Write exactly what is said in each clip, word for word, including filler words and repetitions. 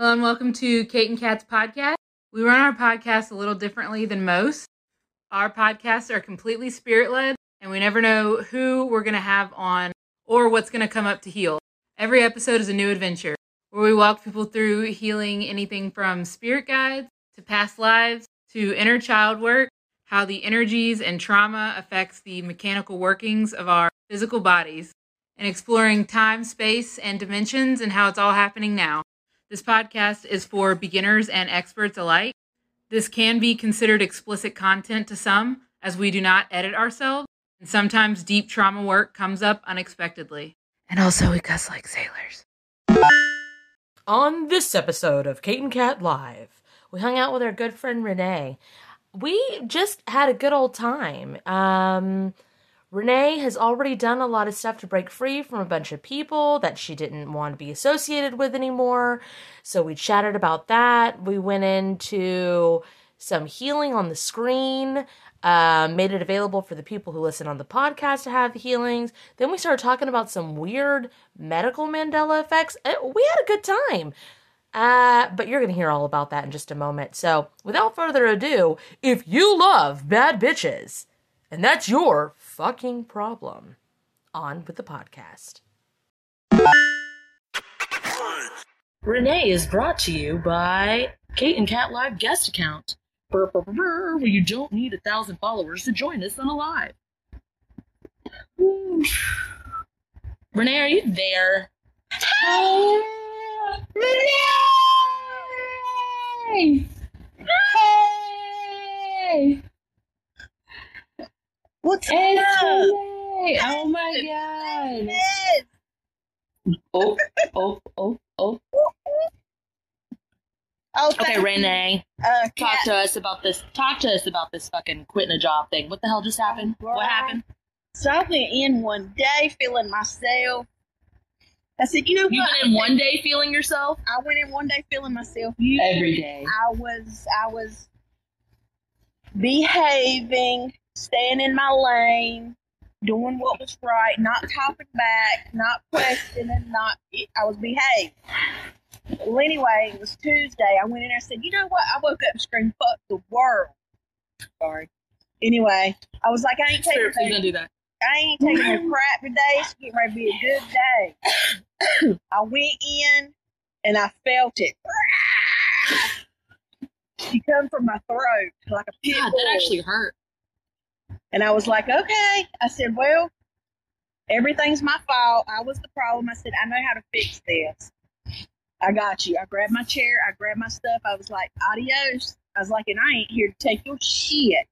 Hello and welcome to Kate and Kat's podcast. We run our podcast a little differently than most. Our podcasts are completely spirit-led, and we never know who we're going to have on or what's going to come up to heal. Every episode is a new adventure where we walk people through healing anything from spirit guides to past lives to inner child work, how the energies and trauma affects the mechanical workings of our physical bodies, and exploring time, space, and dimensions and how it's all happening now. This podcast is for beginners and experts alike. This can be considered explicit content to some, as we do not edit ourselves, and sometimes deep trauma work comes up unexpectedly. And also we cuss like sailors. On this episode of Kate and Kat Live, we hung out with our good friend Renee. We just had a good old time. Um... Renee has already done a lot of stuff to break free from a bunch of people that she didn't want to be associated with anymore. So we chatted about that. We went into some healing on the screen, uh, made it available for the people who listen on the podcast to have healings. Then we started talking about some weird medical Mandela effects. We had a good time. Uh, but you're going to hear all about that in just a moment. So without further ado, if you love bad bitches, and that's your fucking problem. On with the podcast. Renee is brought to you by Kate and Kat Live guest account. Burr, burr, burr, burr, where you don't need a thousand followers to join us on a live. Ooh. Renee, are you there? Hey! Renee! Hey! What's up? Oh my god. Oh, oh, oh, oh. oh okay, Renee. Uh, talk to us about this. Talk to us about this fucking quitting a job thing. What the hell just happened? Right. What happened? So I've been in one day feeling myself. I said, you know what? You went in one day feeling yourself? I went in one day feeling myself. You, Every day. I was, I was behaving, staying in my lane, doing what was right, not talking back, not questioning, not, I was behaving. Well, anyway, it was Tuesday. I went in there and said, you know what? I woke up and screamed, fuck the world. Sorry. Anyway, I was like, I ain't taking, sure, no, do that. I ain't taking no crap today. It's getting ready to be a good day. I went in and I felt it. She come from my throat like a pit bull. God, that actually hurt. And I was like, okay. I said, well, everything's my fault. I was the problem. I said, I know how to fix this. I got you. I grabbed my chair. I grabbed my stuff. I was like, adios. I was like, and I ain't here to take your shit.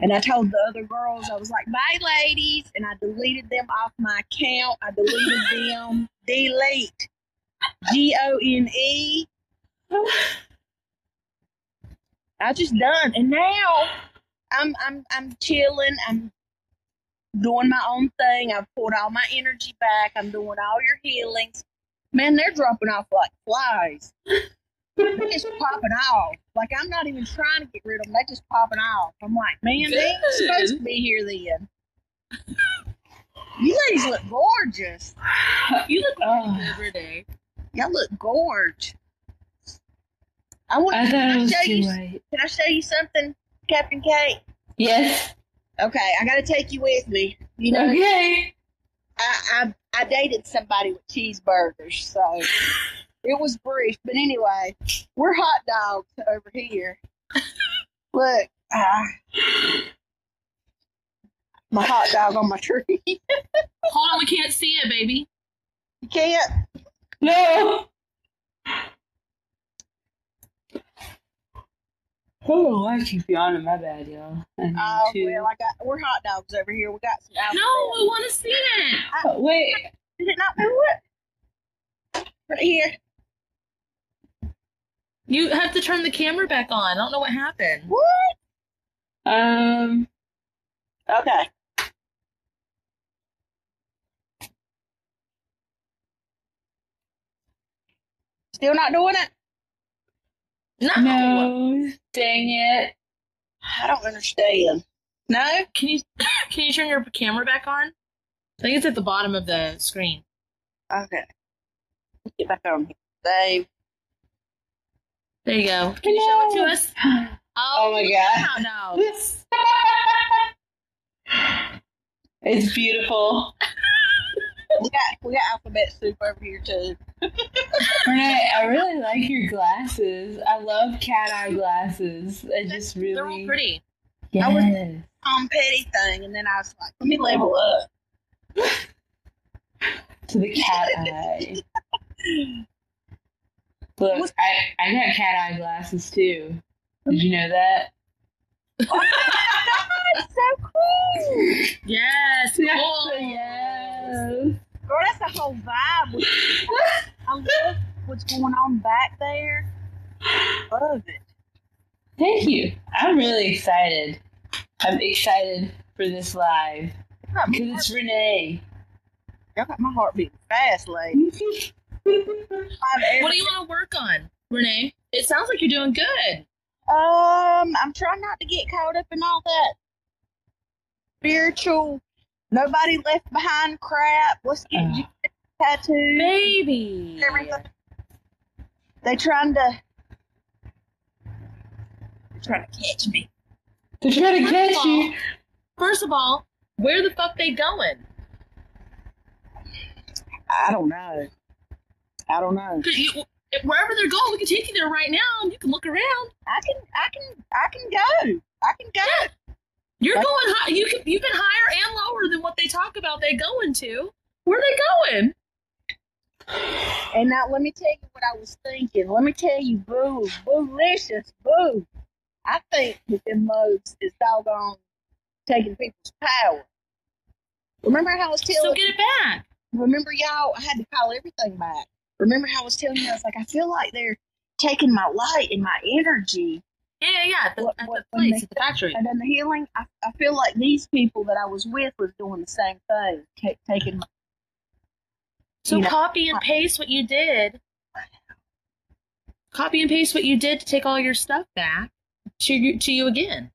And I told the other girls, I was like, bye, ladies. And I deleted them off my account. I deleted them. Delete. G O N E. I just done. And now... I'm I'm I'm chilling. I'm doing my own thing. I've pulled all my energy back. I'm doing all your healings. Man, they're dropping off like flies. They're just popping off. Like, I'm not even trying to get rid of them. They're just popping off. I'm like, man, they ain't supposed to be here then. You ladies look gorgeous. You look gorgeous uh, every day. Y'all look gorgeous. I want. I thought it was too late. Can I show you something? Captain Kate? Yes. Okay, I gotta take you with me. You know, okay. I, I I dated somebody with cheeseburgers, so it was brief. But anyway, we're hot dogs over here. Look, uh, my hot dog on my tree. Hold on, we can't see it, baby. You can't? No. Oh, I keep yawning. My bad, y'all. Oh, uh, well, I got, we're hot dogs over here. We got some alphabet. No, we want to see it. I, Wait. I, did it not move it? Right here. You have to turn the camera back on. I don't know what happened. What? Um. Okay. Still not doing it? No. no, dang it! I don't understand. No, can you can you turn your camera back on? I think it's at the bottom of the screen. Okay, let's get back on. Save. There you go. Can you show it to us? Oh, oh my God. No, no. It's beautiful. we got we got alphabet soup over here too. Renee, I really like your glasses. I love cat eye glasses. They just really they're all pretty. Yes. I was on um, petty thing, and then I was like, let me label up to the cat eye. Look, I I got cat eye glasses too. Did you know that? Oh my God, so cool! Yes, cool. Yes. Girl, that's a whole vibe. I love what's going on back there. Love it. Thank you. I'm really excited. I'm excited for this live because it's Renee. Y'all got my heart beating fast, like. What do you want to work on, Renee? It sounds like you're doing good. Um, I'm trying not to get caught up in all that spiritual, nobody left behind crap. Let's get uh, you tattooed. Baby. Everything. They're trying to, they're trying to catch me. They're trying to first catch you. All, first of all, where the fuck they going? I don't know. I don't know. You, wherever they're going, we can take you there right now. And you can look around. I can, I can, I can go. I can go. Yeah. You're That's going high. You can. You've been higher and lower than what they talk about. They going to. Where are they going? And now let me tell you what I was thinking. Let me tell you, boo, boolicious, boo. I think that them mugs is doggone taking people's power. Remember how I was telling? So get it back. Remember, y'all. I had to call everything back. Remember how I was telling you, I was like, I feel like they're taking my light and my energy. Yeah, yeah, yeah. At the, what, at the place, they, at the factory. And then the healing, I, I feel like these people that I was with was doing the same thing. T- taking my, So know, copy and paste what you did. Copy and paste what you did to take all your stuff back to you, to you again.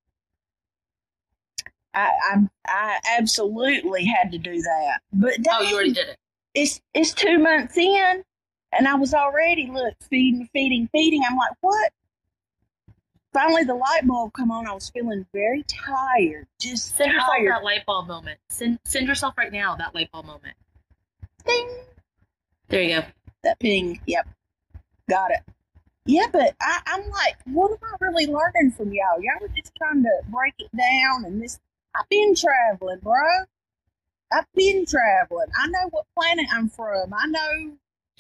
I, I, I absolutely had to do that. But then, oh, you already did it. It's, it's two months in. And I was already, look, feeding, feeding, feeding. I'm like, what? Finally, the light bulb come on. I was feeling very tired. Just send tired. Send yourself that light bulb moment. Send send yourself right now that light bulb moment. Ding. There you go. That ping. Yep. Got it. Yeah, but I, I'm like, what am I really learning from y'all? Y'all were just trying to break it down. And this, I've been traveling, bro. I've been traveling. I know what planet I'm from. I know.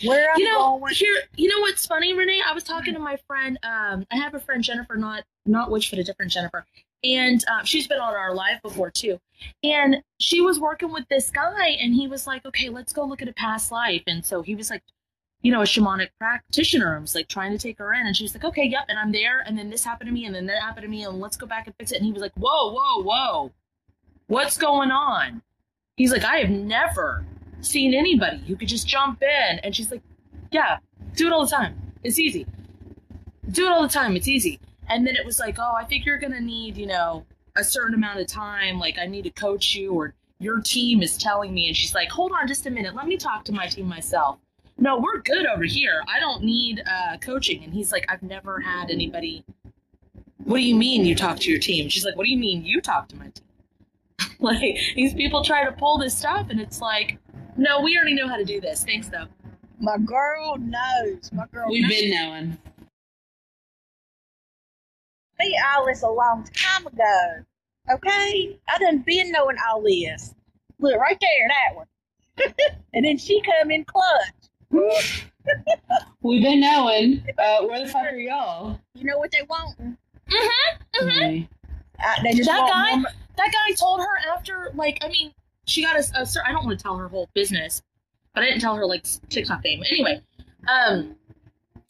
Where you know, here, you know what's funny, Renee? I was talking to my friend. Um, I have a friend, Jennifer, not not Witch, but a different Jennifer. And um, she's been on our live before, too. And she was working with this guy, and he was like, okay, let's go look at a past life. And so he was like, you know, a shamanic practitioner. I was like trying to take her in. And she was like, okay, yep, and I'm there. And then this happened to me, and then that happened to me, and let's go back and fix it. And he was like, whoa, whoa, whoa. What's going on? He's like, I have never seen anybody who could just jump in. And she's like, yeah, do it all the time. It's easy. Do it all the time. It's easy. And then it was like, oh, I think you're going to need, you know, a certain amount of time. Like, I need to coach you, or your team is telling me. And she's like, hold on just a minute. Let me talk to my team myself. No, we're good over here. I don't need uh, coaching. And he's like, I've never had anybody. What do you mean you talk to your team? She's like, what do you mean you talk to my team? Like, these people try to pull this stuff, and it's like, no, we already know how to do this. Thanks, though. My girl knows. My girl We've knows. We've been knowing. Me all this a long time ago, okay? I done been knowing all this. Look, right there, that one. And then she come in clutch. We've been knowing. Uh, where the fuck are y'all? You know what they wantin'? Mm-hmm, mm-hmm. Okay. I, they just that, want guy, more... that guy told her after, like, I mean, she got a, a, I don't want to tell her whole business, but I didn't tell her, like, TikTok name. Anyway, um,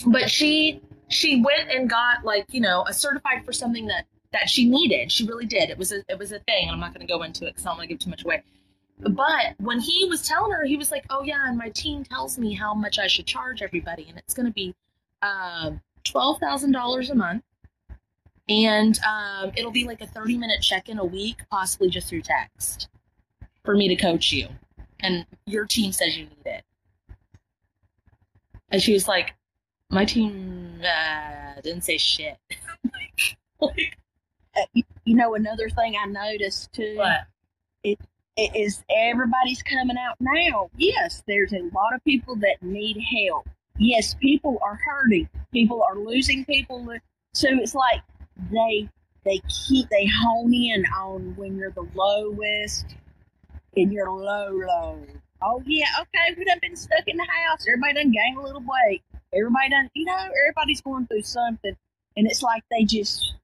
but she she went and got, like, you know, a certified for something that, that she needed. She really did. It was a, it was a thing, and I'm not going to go into it because I don't want to give too much away. But when he was telling her, he was like, oh, yeah, and my team tells me how much I should charge everybody, and it's going to be um, twelve thousand dollars a month, and um, it'll be, like, a thirty-minute check-in a week, possibly just through text. For me to coach you, and your team says you need it. And she was like, my team uh, I didn't say shit. Like, uh, you know, another thing I noticed too, what? It, it is everybody's coming out now. Yes, there's a lot of people that need help. Yes, people are hurting. People are losing people. So it's like they they keep they hone in on when you're the lowest and you're low low. Oh yeah, okay, we done been stuck in the house. Everybody done gained a little weight. Everybody done, you know, everybody's going through something, and it's like they just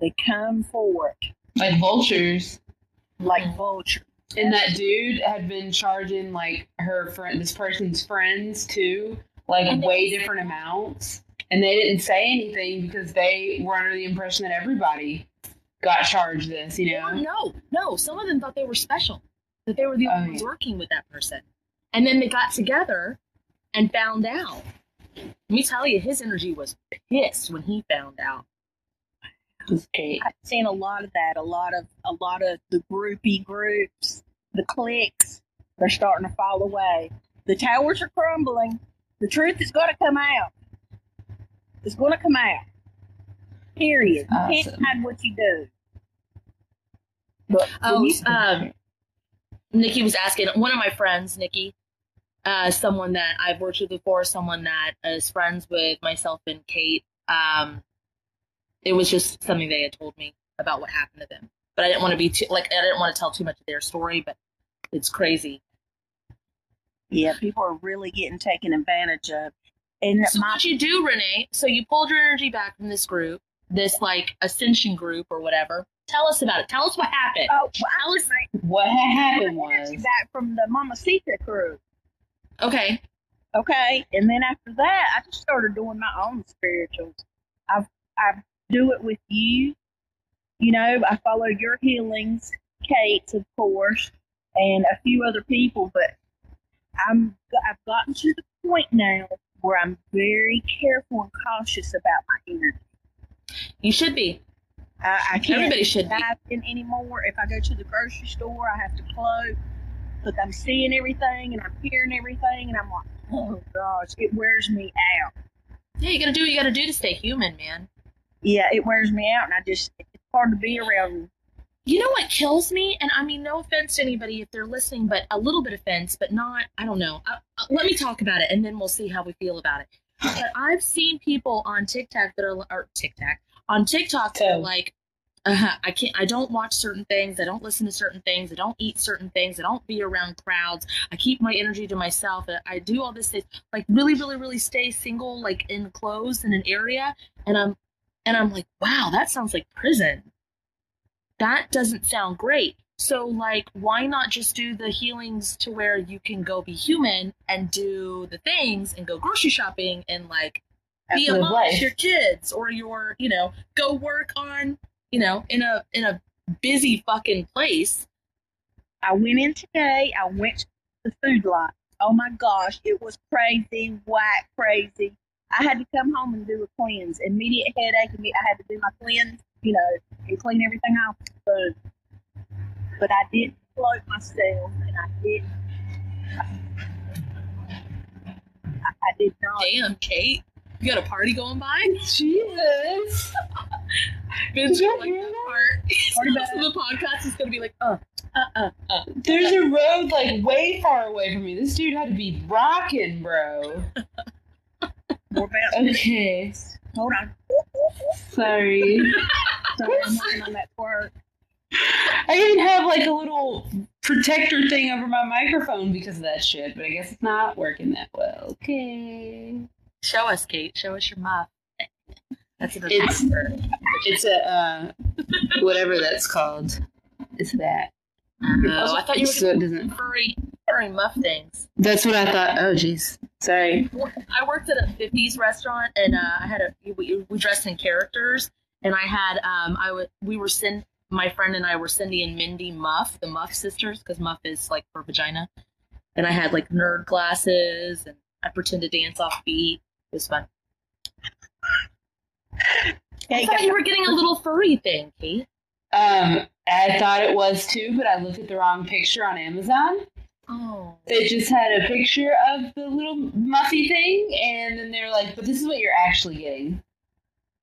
they come forward like vultures, like vultures. And that dude had been charging like her friend, this person's friends too, like way different amounts, and they didn't say anything because they were under the impression that everybody got charged this, you know? No, no. Some of them thought they were special, that they were the only oh, ones yeah. working with that person, and then they got together and found out. Let me tell you, his energy was pissed when he found out. Okay. I've seen a lot of that. A lot of a lot of the groupie groups, the cliques, they're starting to fall away. The towers are crumbling. The truth is going to come out. It's going to come out. Period. Awesome. You can't hide what you do. But oh, you- um, Nikki was asking, one of my friends, Nikki, uh, someone that I've worked with before, someone that is friends with myself and Kate, um, it was just something they had told me about what happened to them, but I didn't want to be too like I didn't want to tell too much of their story. But it's crazy. Yeah, people are really getting taken advantage of. And so my- what you do, Renee? So you pulled your energy back from this group, this like ascension group or whatever. Tell us about it. Tell us what happened. Oh, well, us- what happened was back from the Mama Sita group. Okay. Okay, and then after that, I just started doing my own spirituals. I've I've. do it with you. You know, I follow your healings, Kate's, of course, and a few other people, but I'm, I've gotten to the point now where I'm very careful and cautious about my energy. You should be. I, I can't Everybody should dive be. in anymore. If I go to the grocery store, I have to close, but I'm seeing everything, and I'm hearing everything, and I'm like, oh, gosh, it wears me out. Yeah, you gotta do what you gotta do to stay human, man. Yeah, it wears me out, and I just, it's hard to be around. You know what kills me? And I mean, no offense to anybody if they're listening, but a little bit offense, but not, I don't know. I, I, let me talk about it, and then we'll see how we feel about it. But I've seen people on TikTok that are, or TikTok, on TikTok that are like, uh-huh, I can't, I don't watch certain things, I don't listen to certain things, I don't eat certain things, I don't be around crowds, I keep my energy to myself, I do all this, like really, really, really stay single, like enclosed in an area, and I'm, And I'm like, wow, that sounds like prison. That doesn't sound great. So, like, why not just do the healings to where you can go be human and do the things and go grocery shopping and, like, be a mom to your kids or your, you know, go work on, you know, in a in a busy fucking place. I went in today. I went to the food lot. Oh, my gosh. It was crazy, white crazy. I had to come home and do a cleanse. Immediate headache. I had to do my cleanse, you know, and clean everything off. But, but I didn't float myself, and I didn't. I, I did not. Damn, Kate. You got a party going by? Jesus. Bitch, you like that part. So the podcast is going to be like, uh, uh, uh, uh. There's a road, like, way far away from me. This dude had to be rocking, bro. Okay. Hold on. Sorry. Sorry, I'm working on that work. I didn't have like a little protector thing over my microphone because of that shit, but I guess it's not working that well. Okay. Show us, Kate. Show us your muff. That's a good It's, it's a, uh, whatever that's called. It's that. Oh, I thought you were so doing furry, furry muff things. That's what I thought. Oh, jeez. Sorry. I worked at a fifties restaurant, and uh, I had a we, we dressed in characters, and I had um I would we were Cindy, my friend and I were Cindy and Mindy Muff, the Muff sisters, because Muff is like for vagina, and I had like nerd glasses, and I pretend to dance off beat. It was fun. I thought you were getting a little furry thing, Kate. Um, I thought it was too, but I looked at the wrong picture on Amazon. Oh. They just had a picture of the little muffy thing, and then they're like, like, but this is what you're actually getting.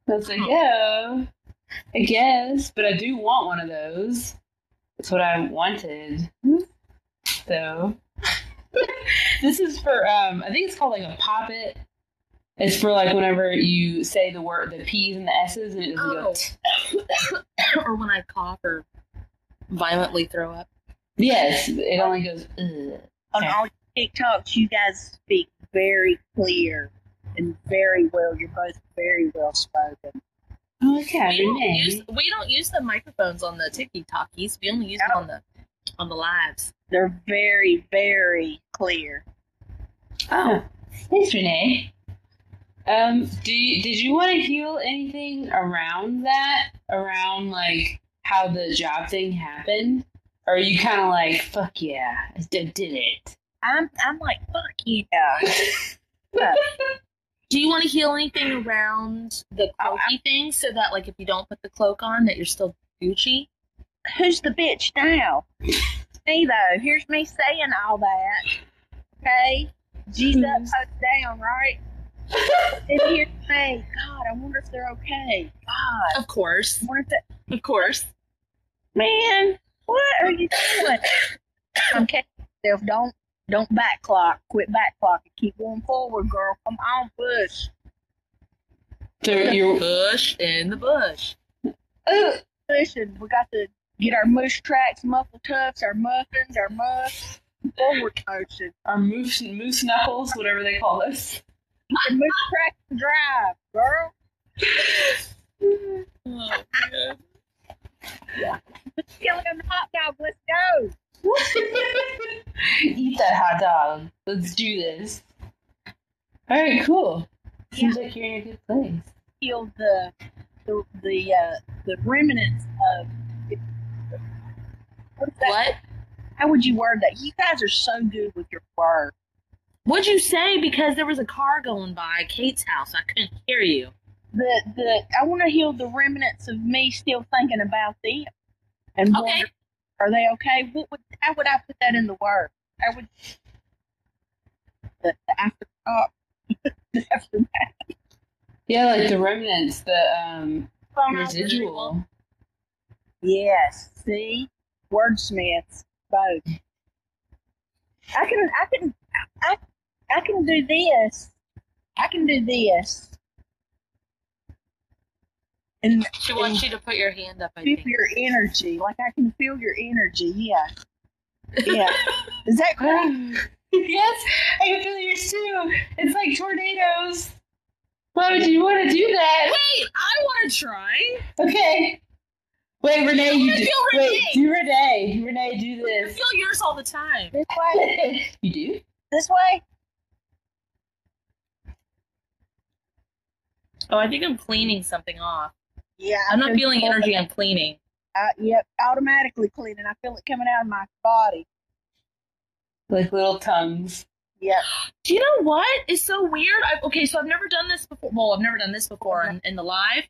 I was like, yeah, I guess, but I do want one of those. That's what I wanted. So this is for, um, I think it's called like a poppet. It's for like whenever you say the word, the P's and the S's, and it doesn't oh. go. Or when I cough or violently throw up. Yes, it only goes. Ugh. On all TikToks, you guys speak very clear and very well. You're both very well spoken. Okay. We don't use, we don't use the microphones on the TikTokies. We only use oh. them on the on the lives. They're very, very clear. Oh, thanks, Renee. Um, do you, did you want to heal anything around that? Around, like, how the job thing happened? Or are you kind of like, fuck yeah, I did it? I'm, I'm like, fuck yeah. But, do you want to heal anything around the cloaky oh, thing? So that, like, if you don't put the cloak on, that you're still Gucci? Who's the bitch now? Me, though. Here's me saying all that. Okay? G's mm-hmm. up, post down, right? And here, hey, God, I wonder if they're okay. God. Of course. They- of course. Man, what are you doing? Okay, self, don't, don't back clock. Quit back clock and keep going forward, girl. Come on, push. Throw your push in the bush. Ooh. Listen, we got to get our mush tracks, muffle tufts, our muffins, our muffs. Forward motion. Our moose, moose knuckles, whatever they call us. You can move track and drive, girl. Oh, man. Yeah. Let's kill it on the hot dog. Let's go. Eat that hot dog. Let's do this. All right, cool. Seems yeah. like you're in a good place. Heal the the the uh, the remnants of what? What? How would you word that? You guys are so good with your words. What'd you say? Because there was a car going by Kate's house. I couldn't hear you. The the I want to heal the remnants of me still thinking about them. And okay. wonder, are they okay? What would how would I put that in the word? I would the, the after oh, after that. Yeah, like the remnants, the um residual. Yes. See, wordsmiths both. I can I can I. I can do this. I can do this. And she wants and you to put your hand up. I feel think. your energy. Like I can feel your energy. Yeah. Yeah. Is that correct? Yes. I can feel yours too. It's like tornadoes. Why would you want to do that? Wait, I want to try. Okay. Wait, Renee. You do, feel wait, Renee. do Renee. Renee, do this. I feel yours all the time. This way. You do? This way. Oh, I think I'm cleaning something off. Yeah. I'm not feeling energy, I'm cleaning. Uh, yep, automatically cleaning. I feel it coming out of my body. Like little tongues. Yep. Do you know what? It's so weird. I've, okay, so I've never done this before. Well, I've never done this before in, in the live.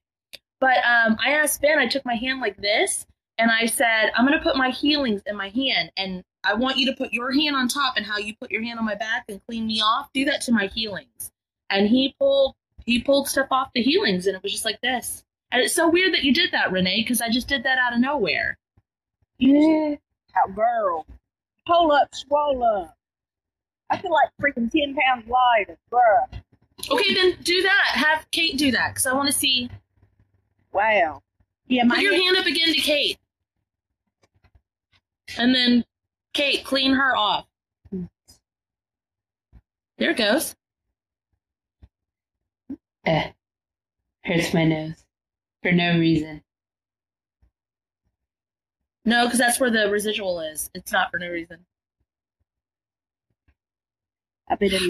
But um, I asked Ben, I took my hand like this, and I said, I'm going to put my healings in my hand, and I want you to put your hand on top and how you put your hand on my back and clean me off. Do that to my healings. And he pulled... He pulled stuff off the healings, and it was just like this. And it's so weird that you did that, Renee, because I just did that out of nowhere. Yeah. Oh, girl. Pull up, swallow up. I feel like freaking ten pounds lighter, bruh. Okay, then do that. Have Kate do that, because I want to see. Wow. Yeah, my Put your hand-, hand up again to Kate. And then, Kate, clean her off. There it goes. Uh, hurts my nose for no reason. No, because that's where the residual is. It's not for no reason.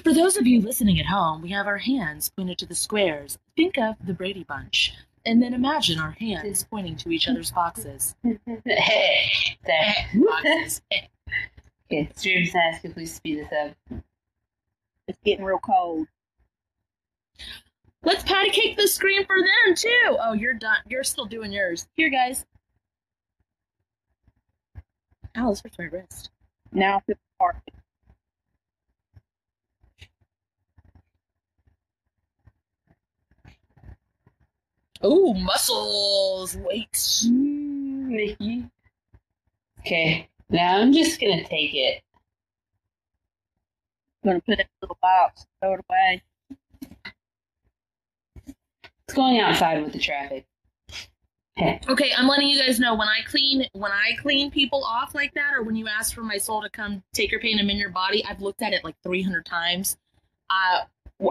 For those of you listening at home, we have our hands pointed to the squares. Think of the Brady Bunch, and then imagine our hands pointing to each other's boxes. Boxes. Okay, stream's nice. Could we speed this up? It's getting real cold. Let's patty cake the screen for them, too. Oh, you're done. You're still doing yours. Here, guys. Ow, this hurts my wrist. Now, it's hard. Ooh, muscles, weights. Mm, okay, now I'm just gonna take it. I'm gonna put it in a little box, throw it away. It's going outside with the traffic. Okay. Okay, I'm letting you guys know when I clean when I clean people off like that, or when you ask for my soul to come take your pain and mend your body, I've looked at it like three hundred times. Uh,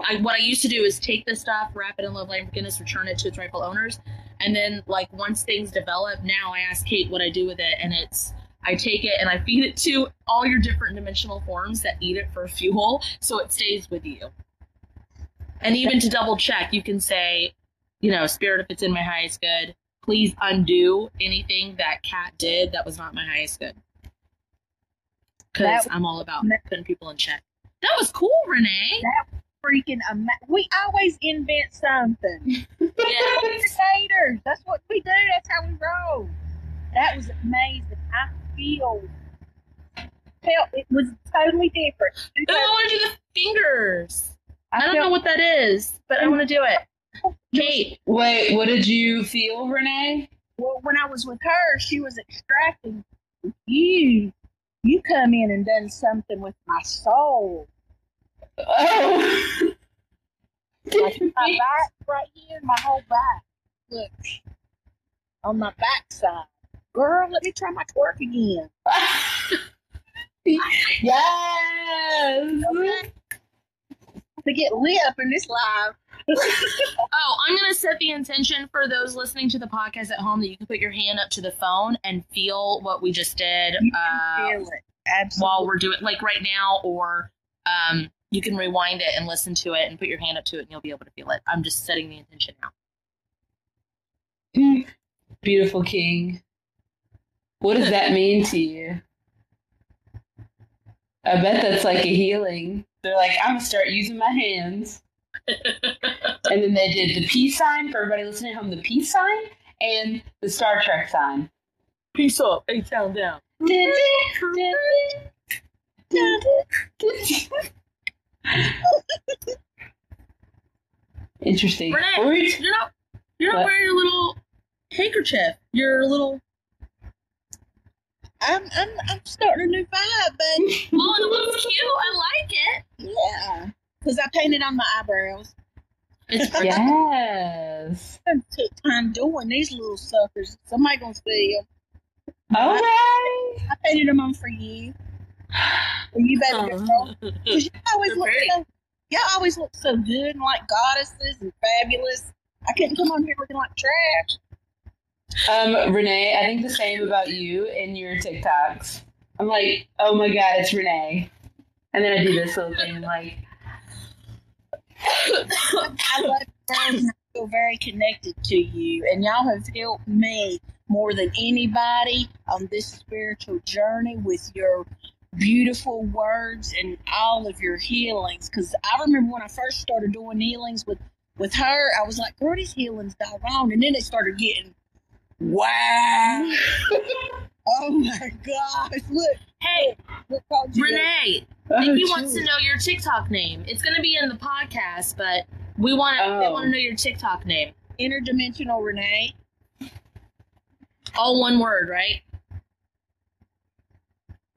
I, what I used to do is take this stuff, wrap it in love, light, and forgiveness, return it to its rightful owners, and then like once things develop, now I ask Kate what I do with it, and it's I take it and I feed it to all your different dimensional forms that eat it for fuel, so it stays with you. And even to double check, you can say, you know, spirit, if it's in my highest good, please undo anything that Kat did that was not my highest good. Because I'm all about putting people in check. That was cool, Renee. That was freaking amazing. We always invent something. Yes. Creators. That's what we do. That's how we roll. That was amazing. I feel, felt it was totally different. Ooh, I want to do the fingers. I, I don't know what that is, but I want to do it. Kate, wait, what did you feel, Renee? Well, when I was with her, she was extracting you. You come in and done something with my soul. Oh. Like my back right here, my whole back. Look. On my backside. Girl, let me try my twerk again. Yes. Okay. To get lit up in this live. Oh, I'm going to set the intention for those listening to the podcast at home that you can put your hand up to the phone and feel what we just did uh, feel it. Absolutely. While we're doing, like right now, or um, you can rewind it and listen to it and put your hand up to it and you'll be able to feel it. I'm just setting the intention now. Mm. Beautiful King. What does that mean to you? I bet that's like a healing. They're like, I'm going to start using my hands. And then they did the peace sign for everybody listening at home, the peace sign and the Star Trek sign. Peace up, eight down down. Interesting. Renee, you're not, you're not wearing your little handkerchief. Your little. I'm I'm I'm starting a new vibe, buddy. Well, it looks cute. I like it. Yeah. Because I painted on my eyebrows. It's yes. I took time doing these little suckers. Somebody going to see them. All right. I painted them on for you. And you better know. Because you always look so, y'all always look so good and like goddesses and fabulous. I couldn't come on here looking like trash. Um, Renee, I think the same about you in your TikToks. I'm like, oh my God, it's Renee. And then I do this little thing like, I love friends and I feel very connected to you, and y'all have helped me more than anybody on this spiritual journey with your beautiful words and all of your healings. Because I remember when I first started doing healings with, with her, I was like, girl, these healings got wrong, and then it started getting wow. Oh my gosh, look. Hey, look, look Renee, oh, Nikki geez. Wants to know your TikTok name. It's going to be in the podcast, but we want to, oh. They want to know your TikTok name. Interdimensional Renee. All one word, right?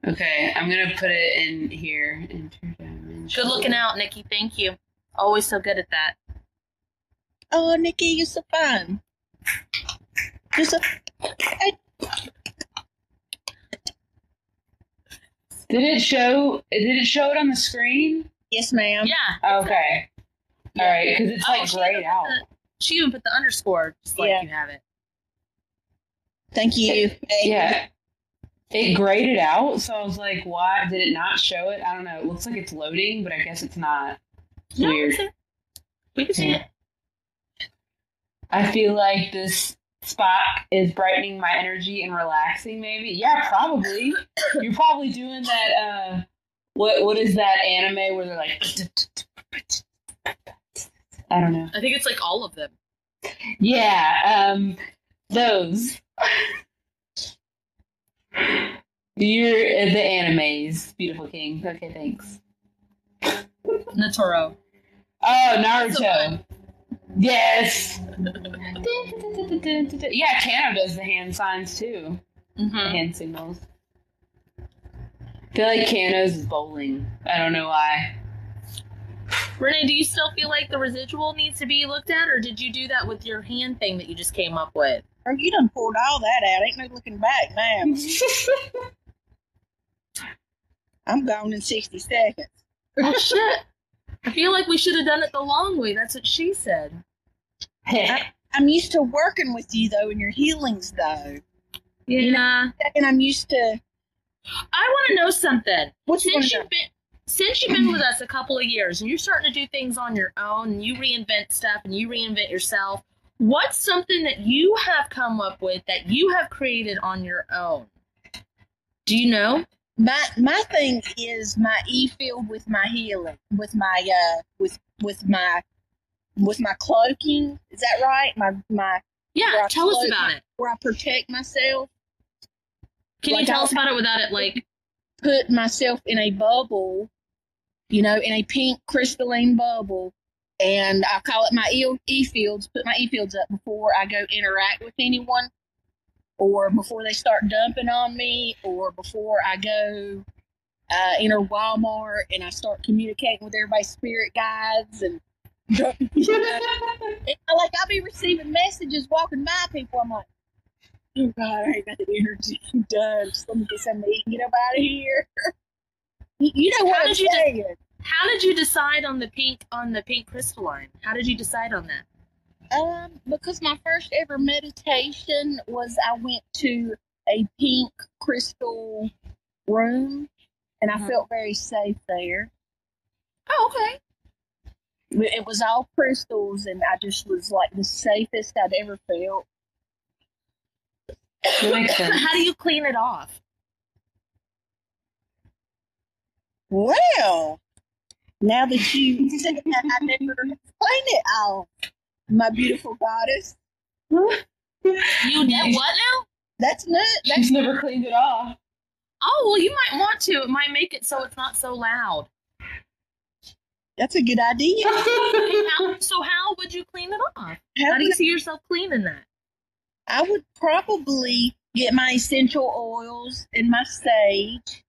Okay, I'm going to put it in here. Interdimensional. Good looking out, Nikki. Thank you. Always so good at that. Oh, Nikki, you're so fun. You're so I- Did it show? Did it show it on the screen? Yes, ma'am. Yeah. Okay. Yeah. All right, because it's oh, like grayed out. The, she even put the underscore, just like yeah. You have it. Thank you. It, yeah. It grayed it out, so I was like, "Why did it not show it?" I don't know. It looks like it's loading, but I guess it's not. It's no, weird. It's we can see yeah. it. I feel like this spot is brightening my energy and relaxing, maybe. Yeah, probably. You're probably doing that, uh, what what is that anime where they're like, I don't know. I think it's like all of them. Yeah, um, those. You're the animes, Beautiful King. Okay, thanks. Natoro. Oh, Naruto. Yes. Yeah, Canada does the hand signs too. Mm-hmm. Hand signals. I feel like Canada's is bowling. I don't know why. Renee, do you still feel like the residual needs to be looked at, or did you do that with your hand thing that you just came up with? Girl, you done poured all that out. Ain't no looking back now. I'm gone in sixty seconds. Oh, shit. I feel like we should have done it the long way. That's what she said. I, I'm used to working with you, though, in your healings, though. Yeah. You know, and I'm used to... I want to know something. What you want to know? Since you've been with us a couple of years and you're starting to do things on your own and you reinvent stuff and you reinvent yourself, what's something that you have come up with that you have created on your own? Do you know? My my thing is my e field with my healing, with my uh with with my with my cloaking. Is that right? My my Yeah, tell cloak, us about my, it. Where I protect myself. Can like you tell I, us about it without it like put myself in a bubble, you know, in a pink crystalline bubble, and I call it my e-fields, put my e-fields up before I go interact with anyone, or before they start dumping on me, or before I go uh, enter Walmart and I start communicating with everybody's spirit guides, and, you know, and like I'll be receiving messages walking by people, I'm like, oh, God, I ain't got the energy. I'm done. Just let me get something to eat and get up out of here. You know what I'm saying. How did you decide on the pink on the pink crystalline? How did you decide on that? Um, because my first ever meditation was I went to a pink crystal room, and I mm-hmm. felt very safe there. Oh, okay. It was all crystals, and I just was like the safest I'd ever felt. How do you clean it off? Well, now that you said that, I never clean it off, my beautiful goddess. You did what now? That's not. That's She's never cleaned it off. Oh, well, you might want to. It might make it so it's not so loud. That's a good idea. how, so how would you clean it off? How, how do you I- see yourself cleaning that? I would probably get my essential oils and my sage,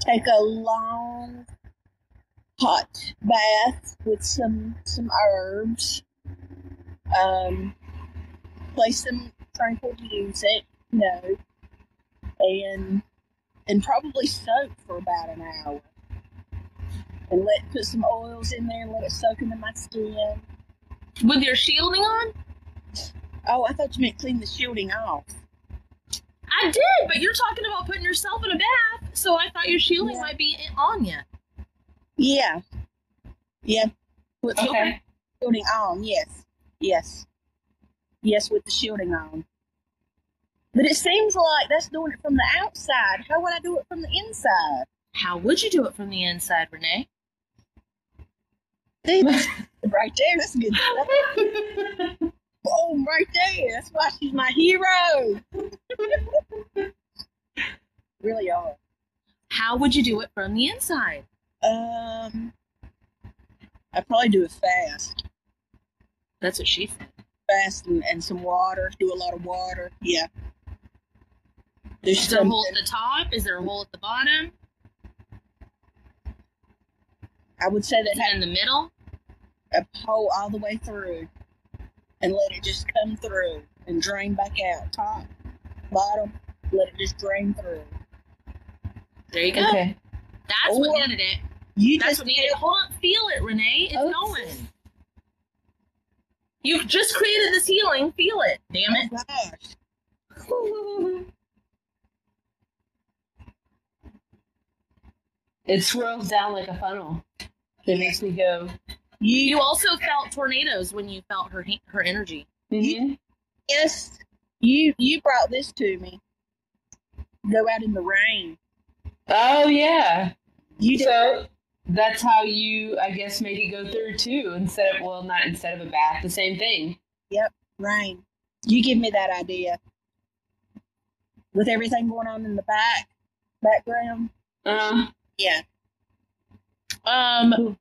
take a long hot bath with some some herbs, um, play some tranquil music, you know, and and probably soak for about an hour, and let put some oils in there and let it soak into my skin. With your shielding on? Oh, I thought you meant clean the shielding off. I did, but you're talking about putting yourself in a bath, so I thought your shielding yeah. might be on you. Yeah. Yeah. With okay. okay. Shielding on, yes. Yes. Yes, with the shielding on. But it seems like that's doing it from the outside. How would I do it from the inside? How would you do it from the inside, Renee? See, right there, that's good stuff. Boom, right there. That's why she's my hero. Really are. How would you do it from the inside? Um, I'd probably do a fast. That's what she said. Fast and, and some water. Do a lot of water. Yeah. There's Is there something. A hole at the top? Is there a hole at the bottom? I would say that. Ha- in the middle? A hole all the way through. And let it just come through and drain back out. Top, bottom, let it just drain through. There you go. Okay. That's or what needed it. You That's just what needed it. Hold on, feel it, Renee. It's oh. going. You've just created this healing. Feel it. Damn it. Oh, gosh. It swirls down like a funnel. It makes me go... You, you also felt tornadoes when you felt her her energy. Mm-hmm. Yes, you you brought this to me. Go out in the rain. Oh yeah. You did. So that's how you, I guess, made it go through too. Instead of well, not instead of a bath, the same thing. Yep, rain. You give me that idea. With everything going on in the back background. Um. Uh, yeah. Um.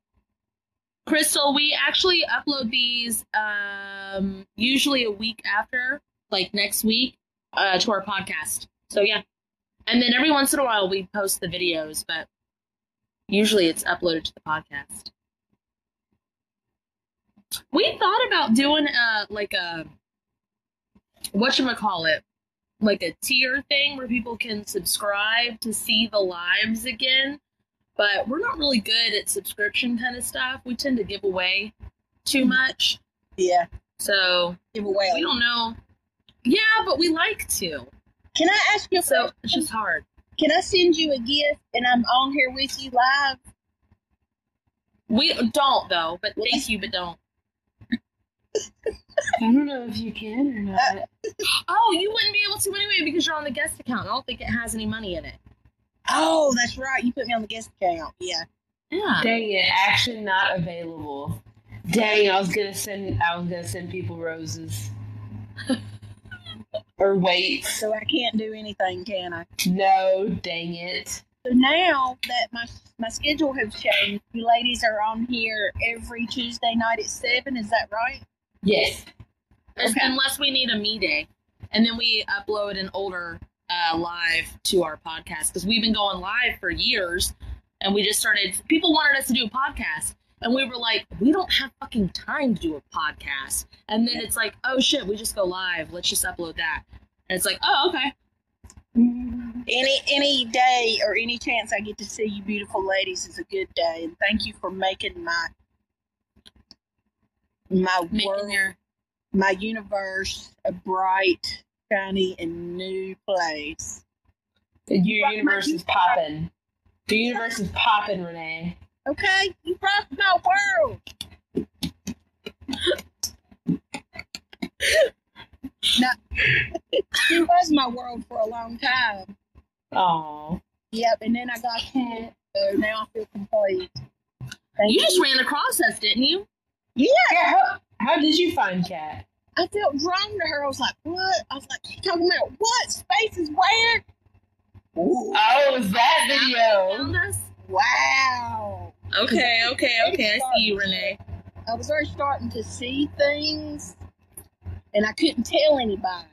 Crystal, we actually upload these um, usually a week after, like next week, uh, to our podcast. So yeah. And then every once in a while we post the videos, but usually it's uploaded to the podcast. We thought about doing a, like a, whatchamacallit, like a tier thing where people can subscribe to see the lives again. But we're not really good at subscription kind of stuff. We tend to give away too much. Yeah. So give away. We don't know. Yeah, but we like to. Can I ask you a question? So it's just hard. Can I send you a gift and I'm on here with you live? We don't though, but thank you, but don't. I don't know if you can or not. Oh, you wouldn't be able to anyway because you're on the guest account. I don't think it has any money in it. Oh, that's right. You put me on the guest account. Yeah. Yeah. Dang it! Action not available. Dang, I was gonna send. I was gonna send people roses. Or wait. So I can't do anything, can I? No. Dang it. So now that my my schedule has changed, you ladies are on here every Tuesday night at seven. Is that right? Yes. Okay. Unless we need a me day, and then we upload an older. Uh, live to our podcast because we've been going live for years and we just started, people wanted us to do a podcast and we were like, we don't have fucking time to do a podcast. And then it's like, oh shit, we just go live. Let's just upload that. And it's like, oh, okay. Any, any day or any chance I get to see you beautiful ladies is a good day. And thank you for making my, my making world, your- my universe a bright, shiny and new place. Your universe is popping. The universe is popping, Renee. Okay, you rock my world. Now, you was my world for a long time. Oh. Yep, and then I got here, so now I feel complete. Thank you, you just ran across us, didn't you? Yeah. yeah how, how did you find Kat? I felt wrong to her. I was like, what? I was like, she's talking about what? Space is weird? Ooh. Oh, is that video? Wow. Okay, okay, okay. I see you, Renee. I was already starting to see things, and I couldn't tell anybody.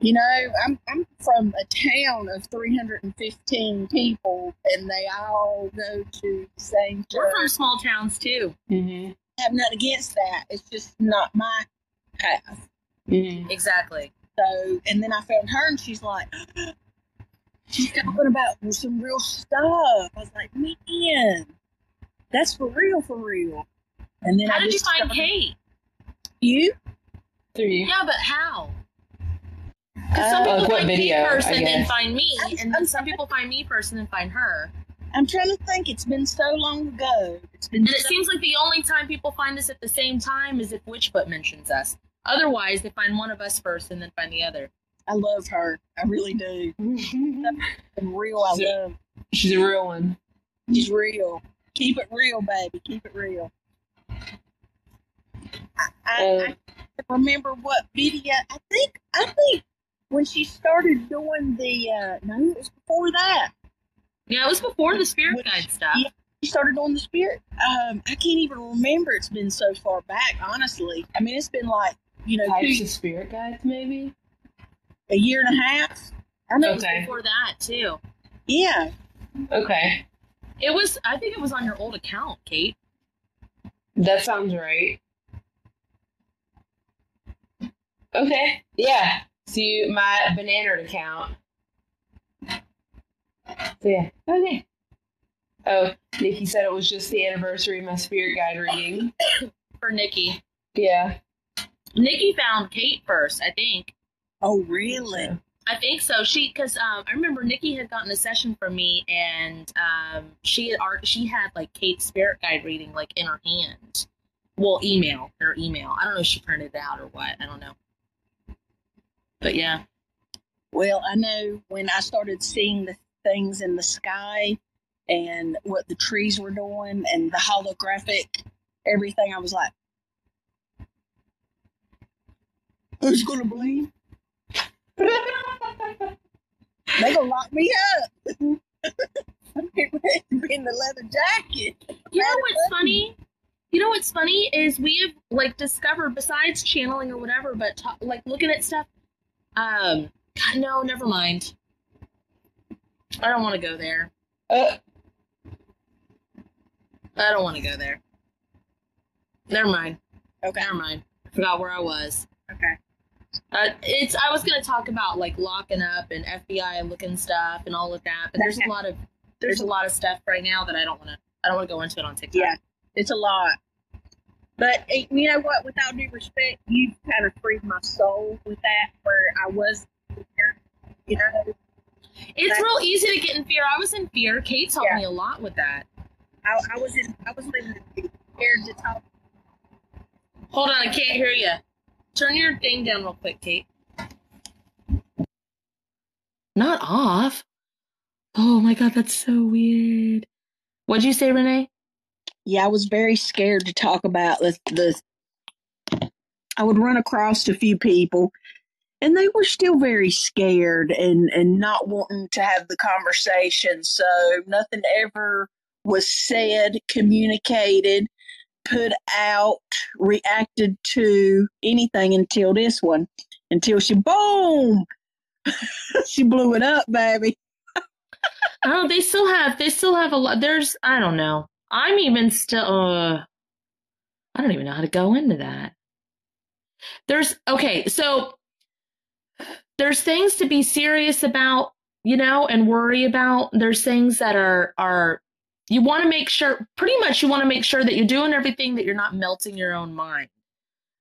You know, I'm I'm from a town of three hundred fifteen people, and they all go to the same church. We're from small towns, too. Mm-hmm. I have nothing against that. It's just not my... path. Mm. Exactly. So, and then I found her, and she's like, she's talking about some real stuff. I was like, man, that's for real, for real. And then how I did you find started, Kate? You? Through you? Yeah, but how? Because some uh, people find video, me first, and then find me, I'm, and then some people find me first, and then find her. I'm trying to think. It's been so long ago. It's been and so it seems like the only time people find us at the same time is if Witchfoot mentions us. Otherwise, they find one of us first and then find the other. I love her. I really do. I'm real. I she's love. A, she's a real one. She's real. Keep it real, baby. Keep it real. I, I, uh, I remember what video. I think. I think when she started doing the. Uh, no, it was before that. Yeah, it was before the spirit Which, guide stuff. Yeah, she started on the spirit. Um, I can't even remember. It's been so far back, honestly. I mean, it's been like, you know, types two, of spirit guides, maybe? A year and a half. I know okay. It was before that, too. Yeah. Okay. It was, I think it was on your old account, Kate. That sounds right. Okay. Yeah. To my banana account. So yeah, okay. Oh, Nikki said it was just the anniversary of my spirit guide reading. For Nikki. Yeah. Nikki found Kate first, I think. Oh, really? I think so. She, because um, I remember Nikki had gotten a session from me, and um, she had she had like Kate's spirit guide reading like in her hand. Well, email her email. I don't know if she printed it out or what. I don't know. But yeah. Well, I know when I started seeing the things in the sky and what the trees were doing and the holographic everything, I was like, who's gonna believe? They gonna lock me up. I'm getting ready to be in the leather jacket. You know what's funny You know what's funny is we have, like, discovered, besides channeling or whatever, but, t- like, looking at stuff, um, God, no, never mind. I don't want to go there. Uh, I don't want to go there. Never mind. Okay. Never mind. I forgot where I was. Okay. Uh, it's, I was going to talk about, like, locking up and F B I looking stuff and all of that, but there's a lot of, there's a lot of stuff right now that I don't want to, I don't want to go into it on TikTok. Yeah. It's a lot. But it, you know what? Without due respect, you kind of freed my soul with that, where I was in fear. You know? It's real easy to get in fear. I was in fear. Kate's helped yeah. me a lot with that. I, I was in, I was living in fear to talk. Hold on. I can't hear you. Turn your thing down real quick, Kate. Not off. Oh, my God. That's so weird. What'd you say, Renee? Yeah, I was very scared to talk about the, the, I would run across a few people, and they were still very scared and, and not wanting to have the conversation, so nothing ever was said, communicated, put out, reacted to anything until this one, until she, boom, she blew it up, baby. Oh, they still have, they still have a lot, there's, I don't know. I'm even still, uh, I don't even know how to go into that. There's, okay, so there's things to be serious about, you know, and worry about. There's things that are, are you want to make sure, pretty much you want to make sure that you're doing everything, that you're not melting your own mind.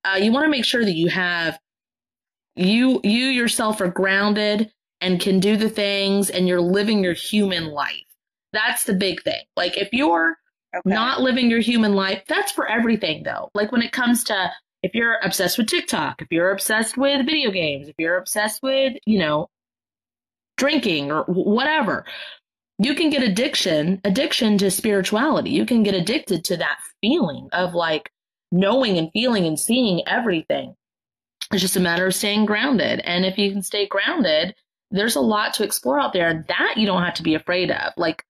Uh, you want to make sure that you have, you, you yourself are grounded and can do the things, and you're living your human life. That's the big thing. Like, if you're, okay, not living your human life. That's for everything, though. Like, when it comes to, if you're obsessed with TikTok, if you're obsessed with video games, if you're obsessed with, you know, drinking or whatever, you can get addiction, addiction to spirituality. You can get addicted to that feeling of, like, knowing and feeling and seeing everything. It's just a matter of staying grounded. And if you can stay grounded, there's a lot to explore out there that you don't have to be afraid of. Like,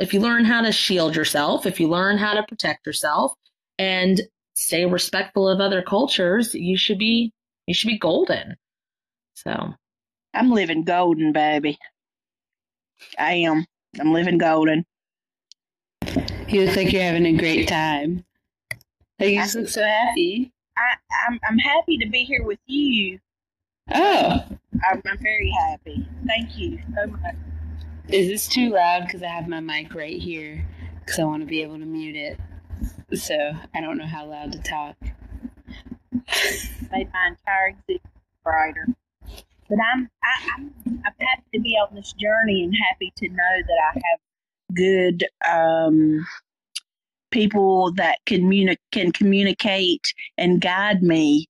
if you learn how to shield yourself, if you learn how to protect yourself and stay respectful of other cultures, you should be, you should be golden. So I'm living golden, baby. I am. I'm living golden. You look like you're having a great time. Like, you just look so happy. I, I'm, I'm happy to be here with you. Oh, I'm, I'm very happy. Thank you so much. Is this too loud? Because I have my mic right here, because I want to be able to mute it. So I don't know how loud to talk. Made my entire existence brighter. But I'm, I, I'm, I'm happy to be on this journey, and happy to know that I have good um, people that can, communi- can communicate and guide me.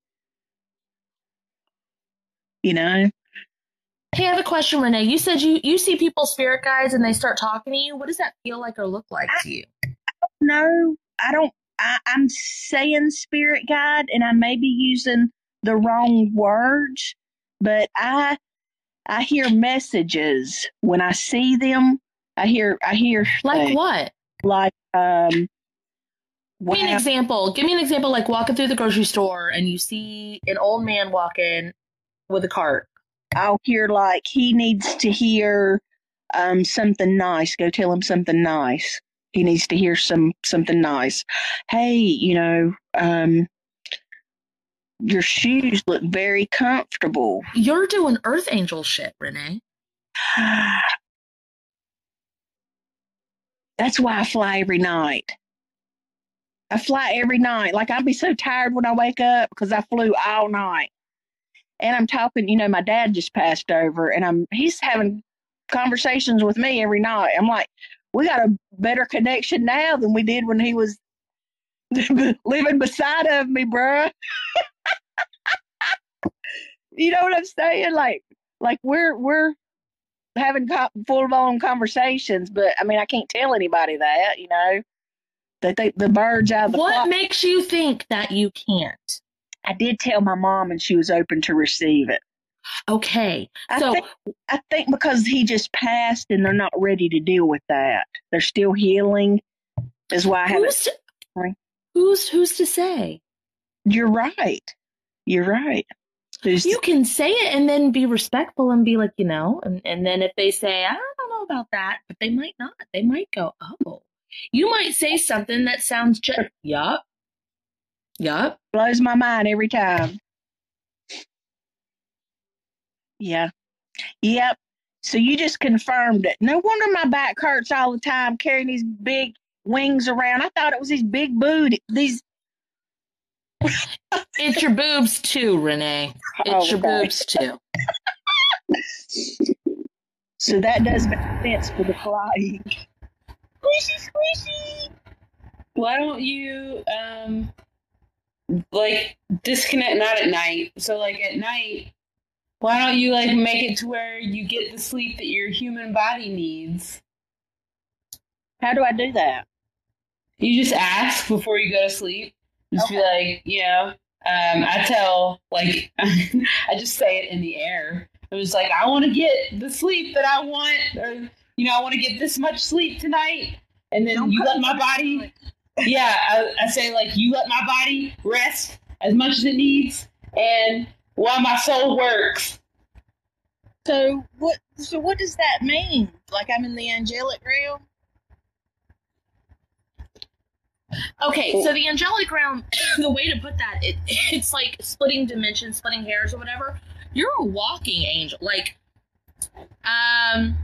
You know? Hey, I have a question, Renee. You said you, you see people, spirit guides, and they start talking to you. What does that feel like or look like I, to you? I don't know. I don't, I, I'm saying spirit guide, and I may be using the wrong words, but I, I hear messages when I see them. I hear, I hear. Like things. What? Like, um. Give me an example. Give me an example. Like, walking through the grocery store and you see an old man walking with a cart. I'll hear, like, he needs to hear um, something nice. Go tell him something nice. He needs to hear some something nice. Hey, you know, um, your shoes look very comfortable. You're doing earth angel shit, Renee. That's why I fly every night. I fly every night. Like, I'd be so tired when I wake up because I flew all night. And I'm talking, you know, my dad just passed over, and I'm he's having conversations with me every night. I'm like, we got a better connection now than we did when he was living beside of me, bruh. You know what I'm saying? Like, like we're we're having full-blown conversations, but, I mean, I can't tell anybody that, you know, that they, the birds out of the What clock. Makes you think that you can't? I did tell my mom, and she was open to receive it. Okay. I so think, I think because he just passed, and they're not ready to deal with that. They're still healing. Is why I haven't. Who's who's to say? You're right. You're right. There's... You can say it and then be respectful and be like, you know, and, and then if they say, I don't know about that, but they might not. They might go, oh. You might say something that sounds just, yup. Yup. Blows my mind every time. Yeah. Yep. So you just confirmed it. No wonder my back hurts all the time carrying these big wings around. I thought it was these big booty. These. It's your boobs too, Renee. It's oh, your God. boobs too. So that does make sense for the flying. Squishy, squishy. Why don't you um like disconnect? Not at night. So like at night. Why don't you, like, make it to where you get the sleep that your human body needs? How do I do that? You just ask before you go to sleep. Just okay. be like, you know, um, I tell, like, I just say it in the air. It was like, I want to get the sleep that I want. Or, you know, I want to get this much sleep tonight. And then Don't you let my body, yeah, I, I say, like, you let my body rest as much as it needs. And... while my soul works. So what? So what does that mean? Like I'm in the angelic realm? Okay, cool. So the angelic realm. The way to put that, it, it's like splitting dimensions, splitting hairs, or whatever. You're a walking angel. Like, um,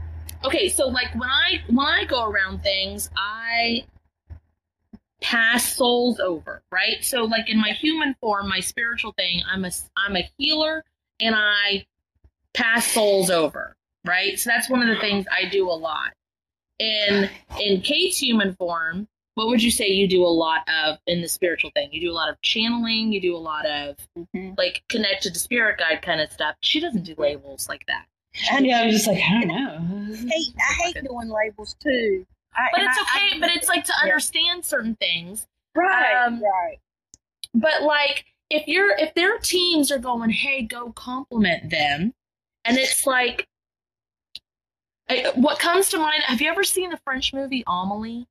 okay. So like when I when I go around things, I pass souls over, right? So like in my human form, my spiritual thing, I'm a, I'm a healer and I pass souls over, right? So that's one of the things I do a lot. In, in Kate's human form, what would you say you do a lot of in the spiritual thing? You do a lot of channeling, you do a lot of mm-hmm. like connected to spirit guide kind of stuff. She doesn't do labels like that. I know, I was just like, I don't know. I hate, I hate doing labels too. I, but it's okay, I, I, but it's like to understand yeah. certain things. Right, um, right. But like, if you're, if their teams are going, hey, go compliment them. And it's like, I, what comes to mind, have you ever seen the French movie, Amelie?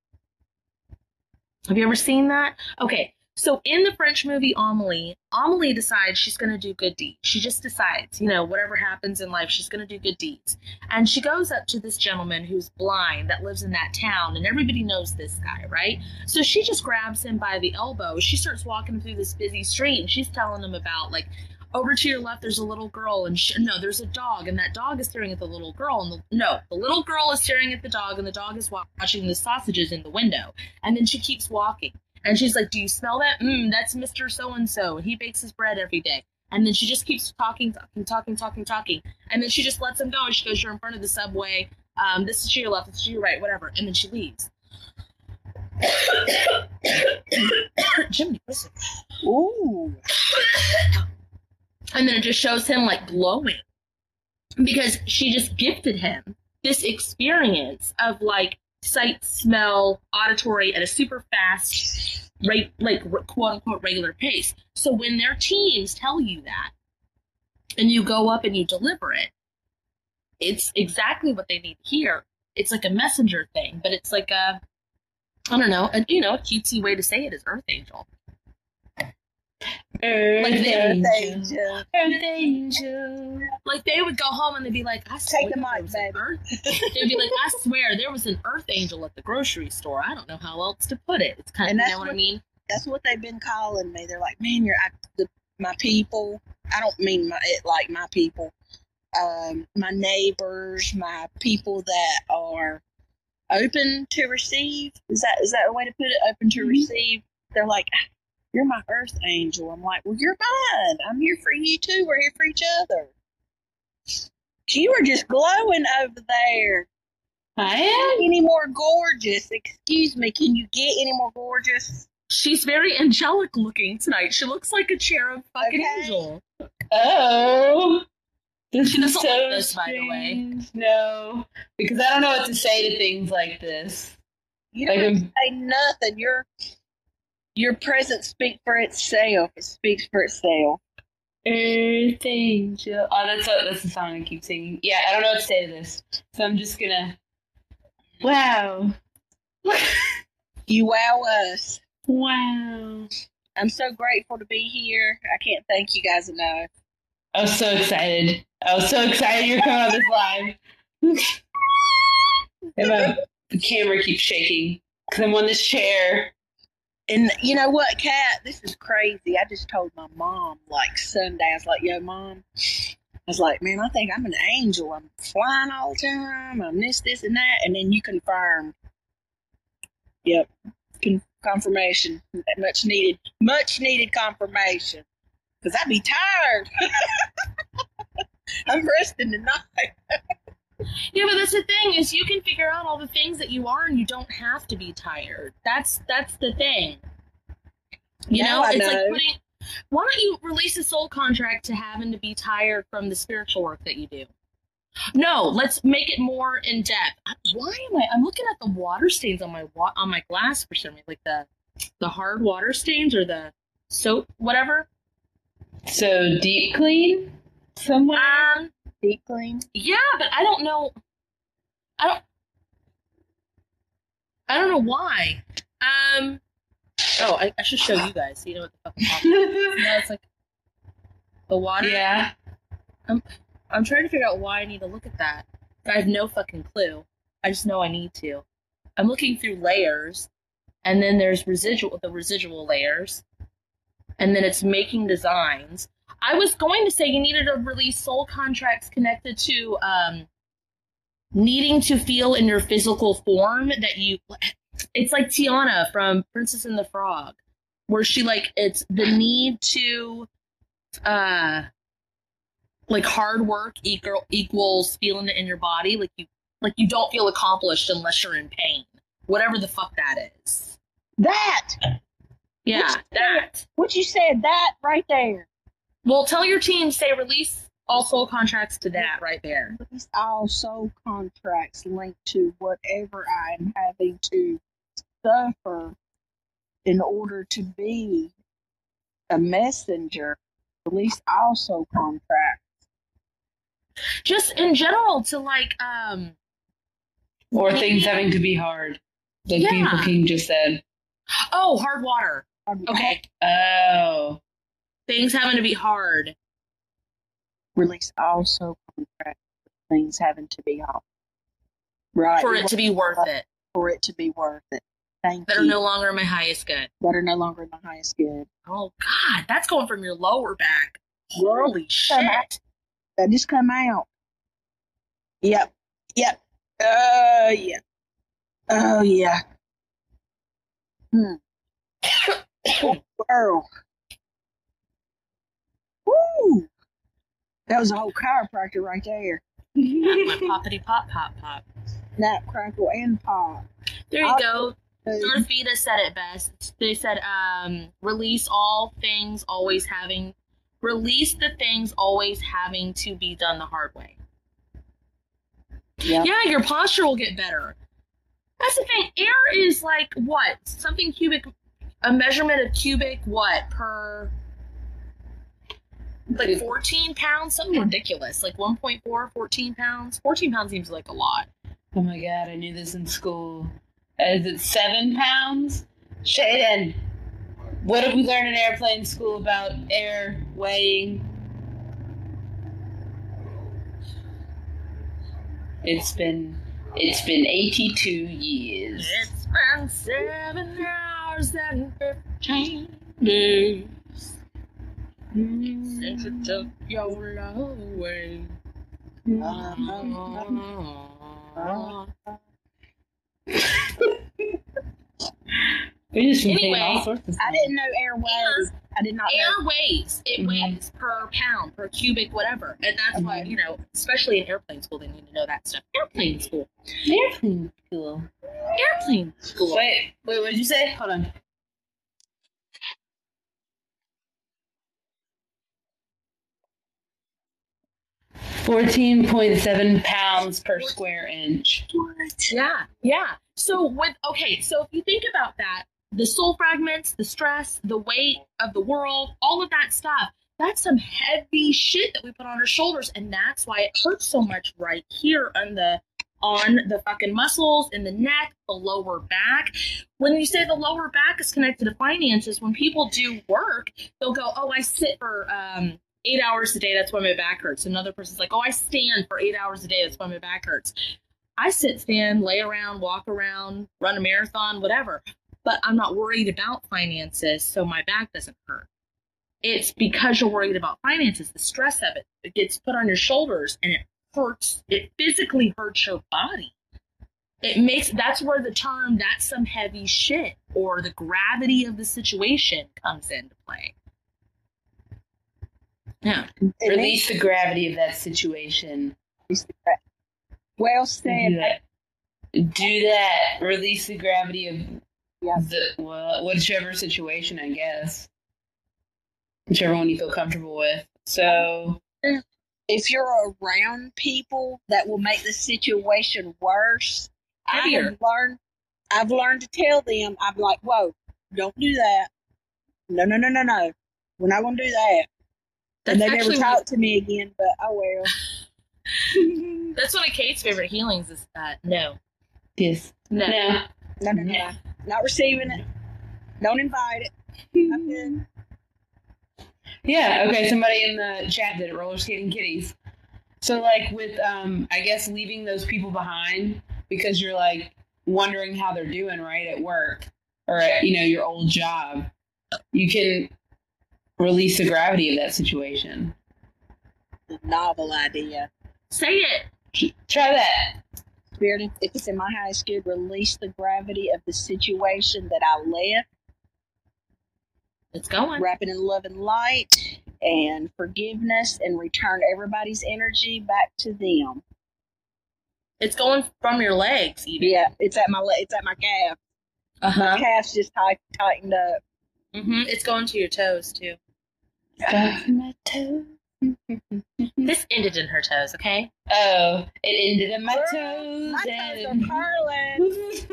Have you ever seen that? Okay. So in the French movie, Amelie, Amelie decides she's going to do good deeds. She just decides, you know, whatever happens in life, she's going to do good deeds. And she goes up to this gentleman who's blind that lives in that town. And everybody knows this guy, right? So she just grabs him by the elbow. She starts walking through this busy street and she's telling him about like, over to your left, there's a little girl. And she, no, there's a dog. And that dog is staring at the little girl. And the, no, the little girl is staring at the dog. And the dog is watching the sausages in the window. And then she keeps walking. And she's like, do you smell that? Mm, that's Mister So-and-so. He bakes his bread every day. And then she just keeps talking, talking, talking, talking, talking. And then she just lets him go. And she goes, you're in front of the subway. Um, this is to your left. This is to your right. Whatever. And then she leaves. Jimmy, listen. Ooh. And then it just shows him, like, glowing. Because she just gifted him this experience of, like, sight, smell, auditory at a super fast, right, like quote unquote regular pace. So when their teams tell you that and you go up and you deliver it, it's exactly what they need to hear. It's like a messenger thing, but it's like a, I don't know, a, you know, a cutesy way to say it is Earth Angel. Earth, like they, angel, Earth angel. Like they would go home and they'd be like, I swear, take the mic, baby. Earth. They'd be like, I swear there was an Earth Angel at the grocery store. I don't know how else to put it. It's kind of, you know what, what I mean? That's what they've been calling me. They're like, man, you're I, the, my people. I don't mean my, it like my people. Um, my neighbors, my people that are open to receive. Is that is that a way to put it? Open to mm-hmm. receive. They're like, you're my Earth Angel. I'm like, well, you're mine. I'm here for you, too. We're here for each other. You are just glowing over there. I am. Any more gorgeous? Excuse me. Can you get any more gorgeous? She's very angelic looking tonight. She looks like a cherub fucking okay. angel. Oh. This she doesn't so like this, strange. By the way. No. Because I don't know what to say to things like this. You don't like, say nothing. You're... Your presence speaks for itself. It speaks for itself. Earth Angel. Oh, that's a, that's the song I keep singing. Yeah, I don't know what to say to this. So I'm just going to... Wow. You wow us. Wow. I'm so grateful to be here. I can't thank you guys enough. I was so excited. I was so excited you're coming on this live. And my, the camera keeps shaking because I'm on this chair. And you know what, Kat? This is crazy. I just told my mom, like, Sunday, I was like, yo, Mom. I was like, man, I think I'm an angel. I'm flying all the time. I'm this, this, and that. And then you confirmed. Yep. Con- confirmation. Much needed. Much needed confirmation. Because I'd be tired. I'm resting tonight. Yeah, but that's the thing, is you can figure out all the things that you are and you don't have to be tired. That's that's the thing. You now know, I it's know. Like putting, why don't you release a soul contract to having to be tired from the spiritual work that you do? No, let's make it more in depth. Why am I I'm looking at the water stains on my wa- on my glass for some reason, like the the hard water stains or the soap, whatever. So deep clean somewhere? Um, Deep clean? Yeah, but I don't know. I don't. I don't know why. Um. Oh, I, I should show you guys. You know what the fuck I'm talking about. You know, it's like the water. Yeah. I'm. I'm trying to figure out why I need to look at that. I have no fucking clue. I just know I need to. I'm looking through layers, and then there's residual. The residual layers, and then it's making designs. I was going to say you needed to release soul contracts connected to um, needing to feel in your physical form that you... It's like Tiana from Princess and the Frog, where she, like, it's the need to, uh, like, hard work equal, equals feeling it in your body. Like you, like, you don't feel accomplished unless you're in pain. Whatever the fuck that is. That! Yeah, what that. Said, what you said, that right there. Well, tell your team, say, release all soul contracts to that right there. Release all soul contracts linked to whatever I am having to suffer in order to be a messenger. Release all soul contracts. Just in general to, like... um, Or maybe, things having to be hard. Like yeah. People King just said. Oh, hard water. Hard water. Okay. Oh. Things having to be hard. Release also contracts things having to be hard. Right. For it to be worth it. For it to be worth it. Thank you. That are no longer my highest good. That are no longer my highest good. Oh, God. That's going from your lower back. Holy shit. That just come out. Yep. Yep. Oh, uh, yeah. Oh, yeah. Hmm. Oh, girl. Woo! That was a whole chiropractor right there. Poppity pop pop pop. Snap, crackle, and pop. There you I'll go. Dorfita said it best. They said, um, release all things always having release the things always having to be done the hard way. Yep. Yeah, your posture will get better. That's the thing. Air is like what? Something cubic, a measurement of cubic what per like fourteen pounds, something ridiculous, like one point four, fourteen pounds. fourteen pounds seems like a lot. Oh my God, I knew this in school. Is it seven pounds? Shaden, what did we learn in airplane school about air weighing? It's been, it's been eighty-two years. It's been seven hours and fifteen days. Since it took your love away. We just anyway, all sorts of I didn't know airways. Air, I did not airways. Know. It mm-hmm. weighs per pound, per cubic, whatever, and that's mm-hmm. why you know, especially in airplane school, they need to know that stuff. Airplane school. Airplane school. Airplane school. Wait, wait, what did you say? Hold on. fourteen point seven pounds per square inch. What? Yeah, yeah. So, with okay, so if you think about that, the soul fragments, the stress, the weight of the world, all of that stuff, that's some heavy shit that we put on our shoulders, and that's why it hurts so much right here on the on the fucking muscles in the neck, the lower back. When you say the lower back is connected to finances, when people do work, they'll go, oh, I sit for um, eight hours a day. That's why my back hurts. Another person's like, oh, I stand for eight hours a day. That's why my back hurts. I sit, stand, lay around, walk around, run a marathon, whatever. But I'm not worried about finances, so my back doesn't hurt. It's because you're worried about finances, the stress of it, it gets put on your shoulders and it hurts, it physically hurts your body. It makes, that's where the term, that's some heavy shit, or the gravity of the situation comes into play. Yeah. Release the gravity of that situation. Well said. Do that. Do that. Release the gravity of yeah. the, well, whichever situation, I guess. Whichever one you feel comfortable with. So if you're around people that will make the situation worse, I have learned, I've learned to tell them, I'm like, whoa, don't do that. No, no, no, no, no. We're not going to do that. That's and they never talk to me again, but oh well. That's one of Kate's favorite healings is that no. Yes. No. No, no, no. no. no. Not receiving it. Don't invite it. Nothing. Yeah, okay, somebody in the chat did it, roller skating kitties. So, like, with, um, I guess, leaving those people behind because you're, like, wondering how they're doing, right, at work or at, you know, your old job, you can release the gravity of that situation. Novel idea. Say it. Try that. Spirit, if it's in my high school, release the gravity of the situation that I left. It's going. Wrapping in love and light and forgiveness and return everybody's energy back to them. It's going from your legs, even. Yeah, it's at my le- it's at my calf. Uh-huh. My calf's just tight, tightened up. Mm-hmm. It's going to your toes, too. It's going to my toes. This ended in her toes, okay? Oh, it ended in my Girl, toes. My toes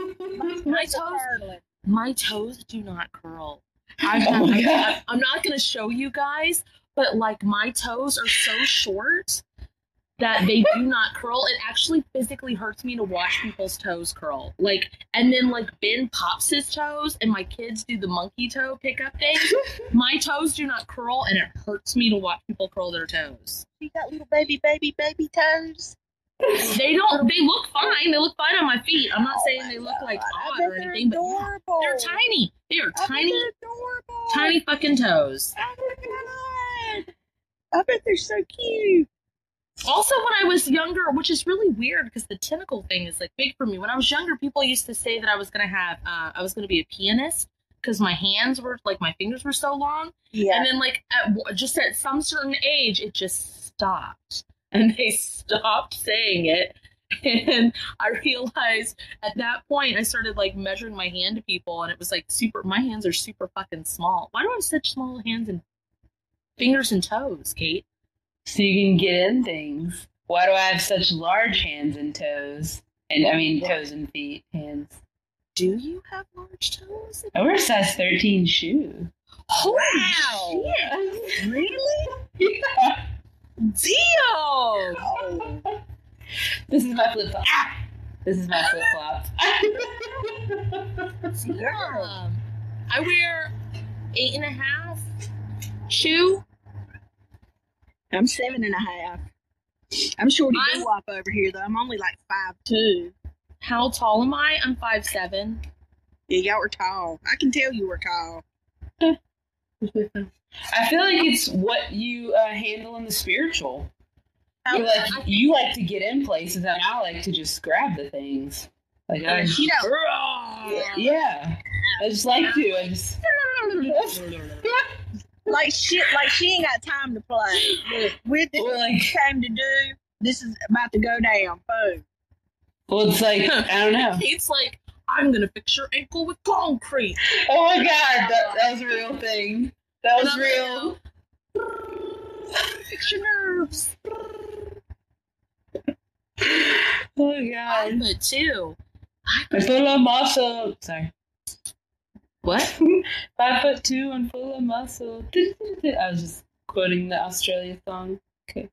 and... are curling. my, my toes are curling. My toes do not curl. I'm, oh my God. I'm not going to show you guys, but like my toes are so short that they do not curl. It actually physically hurts me to watch people's toes curl. Like, and then like Ben pops his toes and my kids do the monkey toe pickup thing. My toes do not curl and it hurts me to watch people curl their toes. You got little baby, baby, baby toes. They don't, they look fine. They look fine on my feet. I'm not oh saying they look God. Like odd or anything, but yeah, they're tiny. They are tiny, adorable. Tiny fucking toes. Oh my God. I bet they're so cute. Also, when I was younger, which is really weird because the tentacle thing is like big for me. When I was younger, people used to say that I was going to have, uh, I was going to be a pianist because my hands were like, my fingers were so long. Yeah. And then like at, just at some certain age, it just stopped. And they stopped saying it. And I realized at that point, I started like measuring my hand to people. And it was like super, my hands are super fucking small. Why do I have such small hands and fingers and toes, Kate? So you can get in things. Why do I have such large hands and toes? And I mean, toes and feet, hands. Do you have large toes? I wear a size thirteen shoe. Holy wow. Shit. Really? Yeah. Deal! Oh. This is my flip flop. Ah! This is my flip flop. Yeah. I wear eight and a half shoe. I'm seven and a half. I'm shorty doo wop over here, though. I'm only like five two. How tall am I? I'm five seven. Yeah, y'all were tall. I can tell you were tall. I feel like it's what you uh, handle in the spiritual. You're like, you like to get in places, and I like to just grab the things. Like, I like, you know, yeah, I just like to. I just like shit. Like she ain't got time to play. With the like, time to do, this is about to go down. Boom. Well, it's like I don't know. It's like. I'm going to fix your ankle with concrete. Oh, my God. That, that was a real thing. That was real. Fix your nerves. Oh, my God. I'm a two. Five I'm full of muscle. Sorry. What? Five foot two and full of muscle. I was just quoting the Australia song. Okay.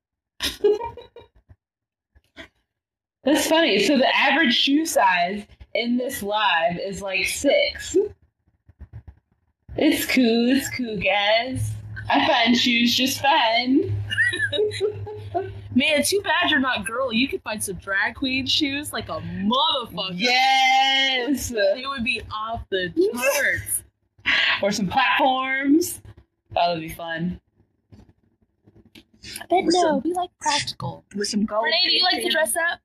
That's funny. So the average shoe size in this live is like six. It's cool. It's cool, guys. I find shoes just fine. Man, too bad you're not girly. You could find some drag queen shoes like a motherfucker. Yes! They would be off the charts. Or some platforms. That would be fun. But no, some, we like practical. With some gold. Renee, do you like to dress up?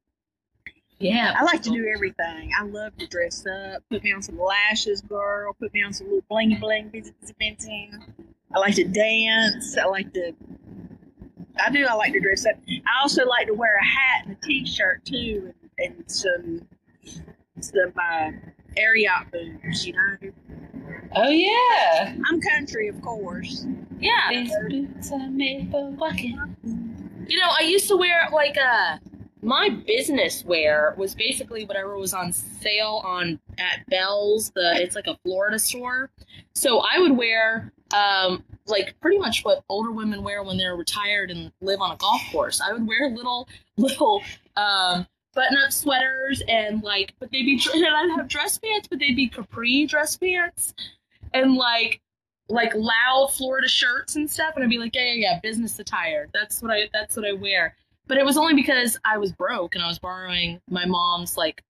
Yeah. I like to do everything. I love to dress up. Put me on some lashes, girl. Put me on some little blingy bling, busy, busy, busy. I like to dance. I like to... I do. I like to dress up. I also like to wear a hat and a t-shirt too, and, and some some uh, Ariat boots, you know. Oh yeah. I'm country, of course. Yeah. These boots are made for walking. You know, I used to wear like a my business wear was basically whatever was on sale on at Bell's. The it's like a Florida store, so I would wear. Um, like pretty much what older women wear when they're retired and live on a golf course. I would wear little, little um, button-up sweaters and like, but they'd be, and I'd have dress pants, but they'd be capri dress pants and like, like loud Florida shirts and stuff. And I'd be like, yeah, yeah, yeah, business attire. That's what I, that's what I wear. But it was only because I was broke and I was borrowing my mom's like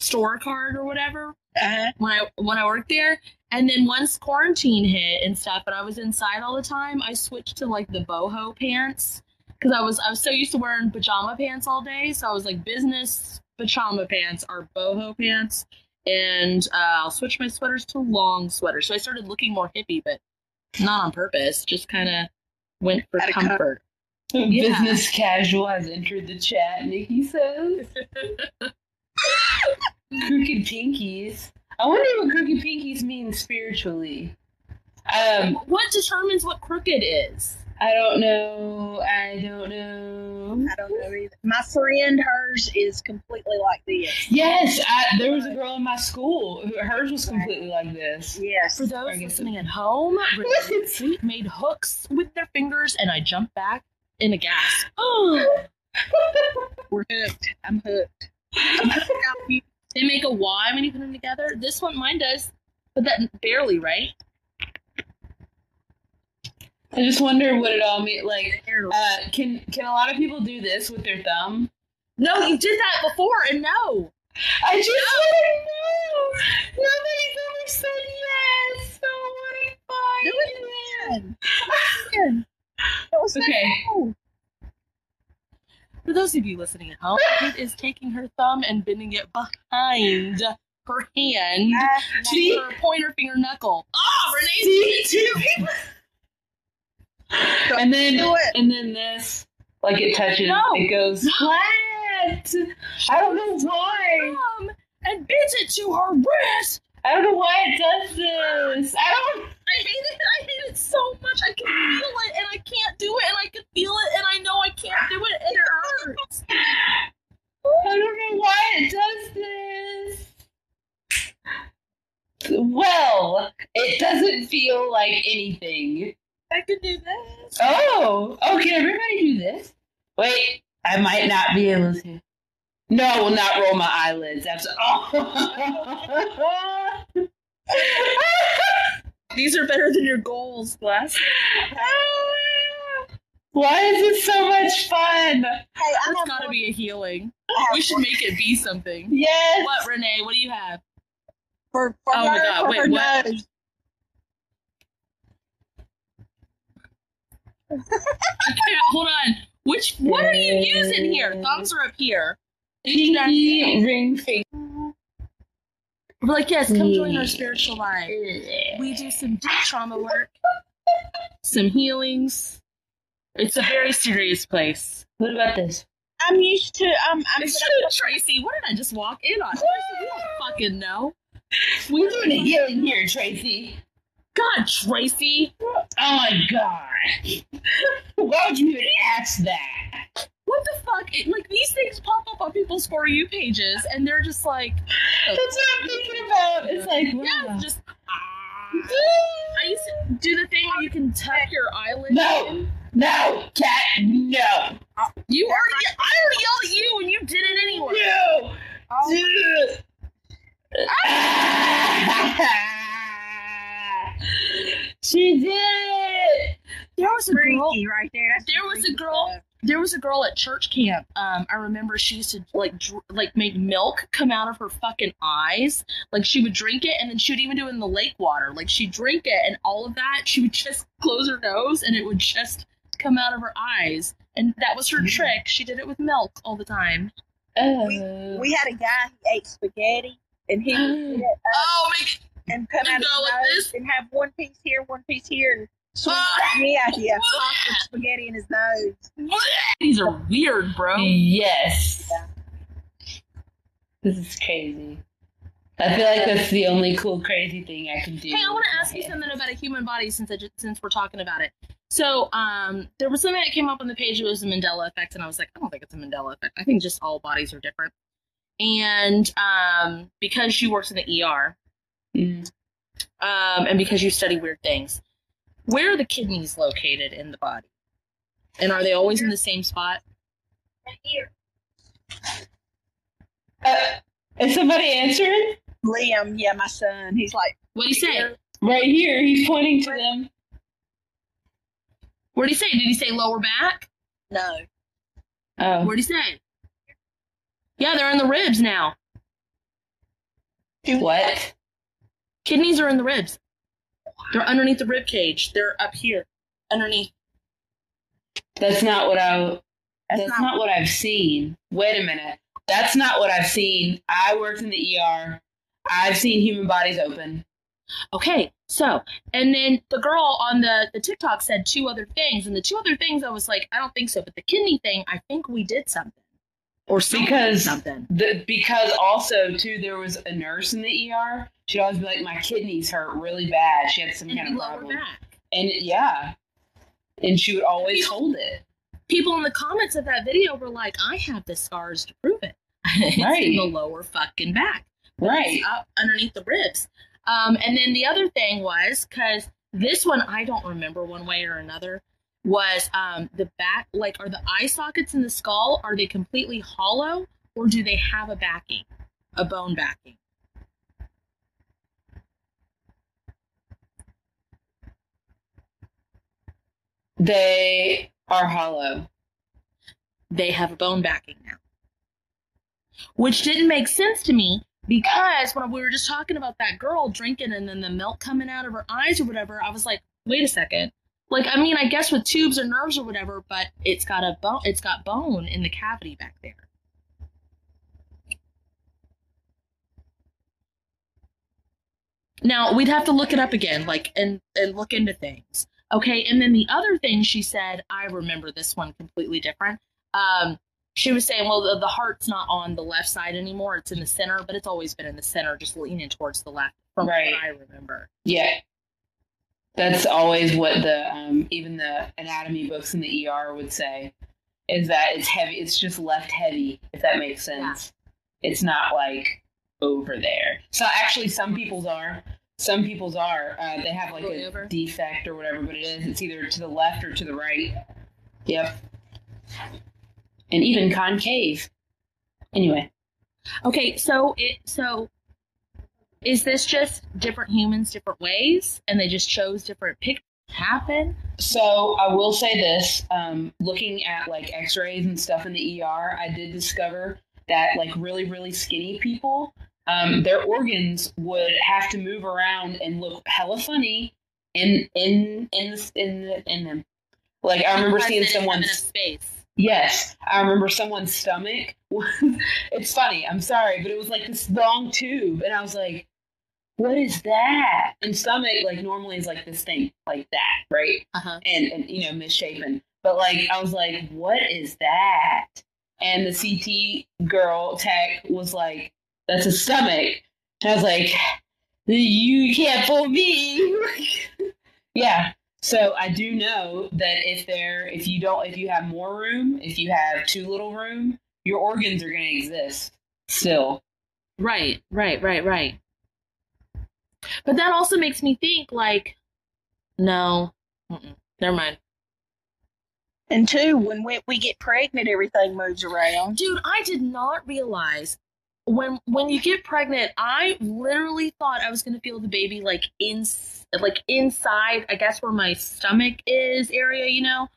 store card or whatever. Uh-huh. When I when I worked there, and then once quarantine hit and stuff, and I was inside all the time, I switched to like the boho pants because I was I was so used to wearing pajama pants all day, so I was like business pajama pants are boho pants, and uh, I'll switch my sweaters to long sweaters. So I started looking more hippie, but not on purpose. Just kind of went for comfort. Com- yeah. Business casual has entered the chat. Nikki says. Crooked pinkies. I wonder what crooked pinkies mean spiritually. Um, what determines what crooked is? I don't know. I don't know. I don't know either. My friend, hers is completely like this. Yes, I, there was a girl in my school who hers was completely like this. Yes. For those listening at home, Renee made hooks with their fingers, and I jumped back in a gasp. Oh. We're hooked. I'm hooked. I'm hooked on you. They make a Y when you put them together. This one, mine does, but that barely, right? I just wonder what it all means. Like, uh, can can a lot of people do this with their thumb? No, you did that before, and no. I just didn't know. Nobody's ever said yes. So what if I can? Okay. No. For those of you listening at home, Kate is taking her thumb and bending it behind her hand uh, to her pointer finger knuckle. Oh, Renee's doing it too. And then, and then this, like it touches, no, it goes flat. No. I don't know why. Thumb and bends it to her wrist. I don't know why it does this. I don't. I hate it. I hate it so much. I can feel it, and I can't do it, and I can feel it, and I know I can't do it, and it hurts. I don't know why it does this. Well, it doesn't feel like anything. I can do this. Oh, oh, can everybody do this? Wait, I might not be able to. No, I will not roll my eyelids. Absolutely. Oh. These are better than your goals, Glass. Why is it so much fun? Hey, it's got to be a healing. We should make it be something. Yes. What, Renee? What do you have? For, for oh her, my God! For wait, what? Okay, hold on. Which? What are you using here? Thumbs are up here. Pinky ring finger. We're like, yes, come join our spiritual life. We do some deep trauma work, some healings. It's a very serious place. What about this? I'm used to. Um, I'm used to Tracy. What did I just walk in on? Tracy, we don't fucking know. We're doing a healing here, Tracy. God, Tracy. Oh my God. Why would you even ask that? What the fuck? It, like, these things pop up on people's For You pages, and they're just like... Oh. That's what I'm thinking about. It's like, wow. Yeah, just... Ah. I used to do the thing where you can tuck your eyelid no. in. No, Kat, no. Uh, you already, I already yelled at you and you did it anyway. No. Oh. Ah. She did it. There was a girl right there. That's there was a girl. Stuff. There was a girl at church camp. Um, I remember she used to like dr- like make milk come out of her fucking eyes. Like she would drink it, and then she would even do it in the lake water. Like she'd drink it, and all of that, she would just close her nose, and it would just come out of her eyes. And that was her mm-hmm. trick. She did it with milk all the time. Oh. We, we had a guy who ate spaghetti, and he would eat it up oh, my and come out of his nose and have one piece here, one piece here, and swing uh, me out here, popped with spaghetti in his nose. These are weird, bro. Yes. Yeah. This is crazy. I feel like that's the only cool, crazy thing I can do. Hey, I want to ask you something about a human body since I just, since we're talking about it. So, um, there was something that came up on the page. It was the Mandela effect, and I was like, I don't think it's a Mandela effect. I think just all bodies are different. And um, because she works in the E R, mm. um, and because you study weird things, where are the kidneys located in the body? And are they always in the same spot? Right here. Uh, is somebody answering? Liam, yeah, my son. He's like, what do you say? Right here. He's pointing to them. What did he say? Did he say lower back? No. Oh. What did he say? Yeah, they're in the ribs now. What? Kidneys are in the ribs. They're underneath the rib cage. They're up here, underneath. That's not what I. That's, that's not, not what I've seen. Wait a minute. That's not what I've seen. I worked in the E R. I've seen human bodies open. Okay, so, and then the girl on the, the TikTok said two other things, and the two other things I was like, I don't think so, but the kidney thing, I think we did something. Or because something. The, because also, too, there was a nurse in the E R. She'd always be like, my kidneys hurt really bad. She had some and kind of problem. Back. And yeah. And she would always people, hold it. People in the comments of that video were like, I have the scars to prove it. It's right. In the lower fucking back. Right. Up underneath the ribs. Um, and then the other thing was, because this one, I don't remember one way or another, was um, the back, like, are the eye sockets in the skull, are they completely hollow, or do they have a backing, a bone backing? They are hollow. They have a bone backing now. Which didn't make sense to me. Because when we were just talking about that girl drinking and then the milk coming out of her eyes or whatever, I was like, wait a second. Like, I mean, I guess with tubes or nerves or whatever, but it's got a bone. It's got bone in the cavity back there. Now, we'd have to look it up again, like, and, and look into things. Okay, and then the other thing she said, I remember this one completely different. Um... She was saying, well, the, the heart's not on the left side anymore. It's in the center, but it's always been in the center, just leaning towards the left from right. What I remember. Yeah. That's always what the, um, even the anatomy books in the E R would say, is that it's heavy. It's just left heavy, if that makes sense. Yeah. It's not like over there. So actually some people's are. Some people's are. Uh, they have like a over. defect or whatever, but it is. It's either to the left or to the right. Yep. And even concave. Anyway. Okay, so it so is this just different humans, different ways, and they just chose different pictures to happen? So I will say this, um, looking at like x-rays and stuff in the E R, I did discover that like really, really skinny people, um, their organs would have to move around and look hella funny in in in in, in them. Like I remember seeing someone's face. Yes, I remember someone's stomach. Was, it's funny, I'm sorry, but it was like this long tube, and I was like, what is that? And stomach, like, normally is like this thing, like that, right? Uh-huh. And, and, you know, misshapen. But, like, I was like, what is that? And the C T girl tech was like, that's a stomach. And I was like, you can't fool me. Yeah. So I do know that if there, if you don't, if you have more room, if you have too little room, your organs are going to exist still. Right, right, right, right. But that also makes me think like, no, never mind. And two, when we, we get pregnant, everything moves around. Dude, I did not realize when when you get pregnant, I literally thought I was going to feel the baby like in like inside, I guess where my stomach is area, you know.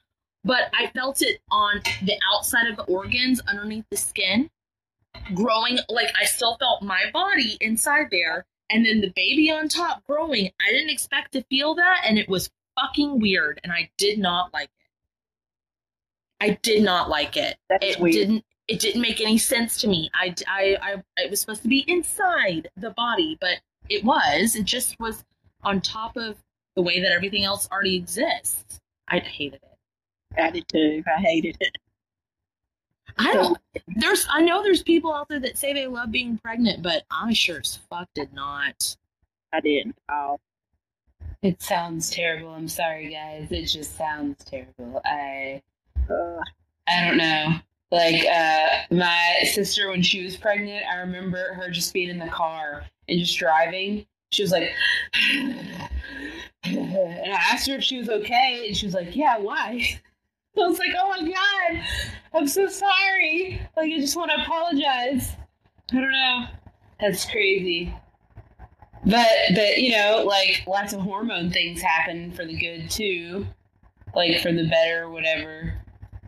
But I felt it on the outside of the organs, underneath the skin, growing. Like, I still felt my body inside there, and then the baby on top growing. I didn't expect to feel that, and it was fucking weird, and I did not like it. I did not like it. That's it weird. didn't. It didn't make any sense to me. I, I, I, it was supposed to be inside the body, but it was. It just was on top of the way that everything else already exists. I hated it. I did too. I hated it. I don't. There's. I know there's people out there that say they love being pregnant, but I sure as fuck did not. I didn't. Oh. It sounds terrible. I'm sorry, guys. It just sounds terrible. I. Uh, I don't know. Like uh, my sister, when she was pregnant, I remember her just being in the car and just driving. She was like. And I asked her if she was okay, and she was like, "Yeah, why?" I was like, "Oh my god, I'm so sorry. Like, I just want to apologize." I don't know. That's crazy. But but you know, like, lots of hormone things happen for the good too, like for the better or whatever.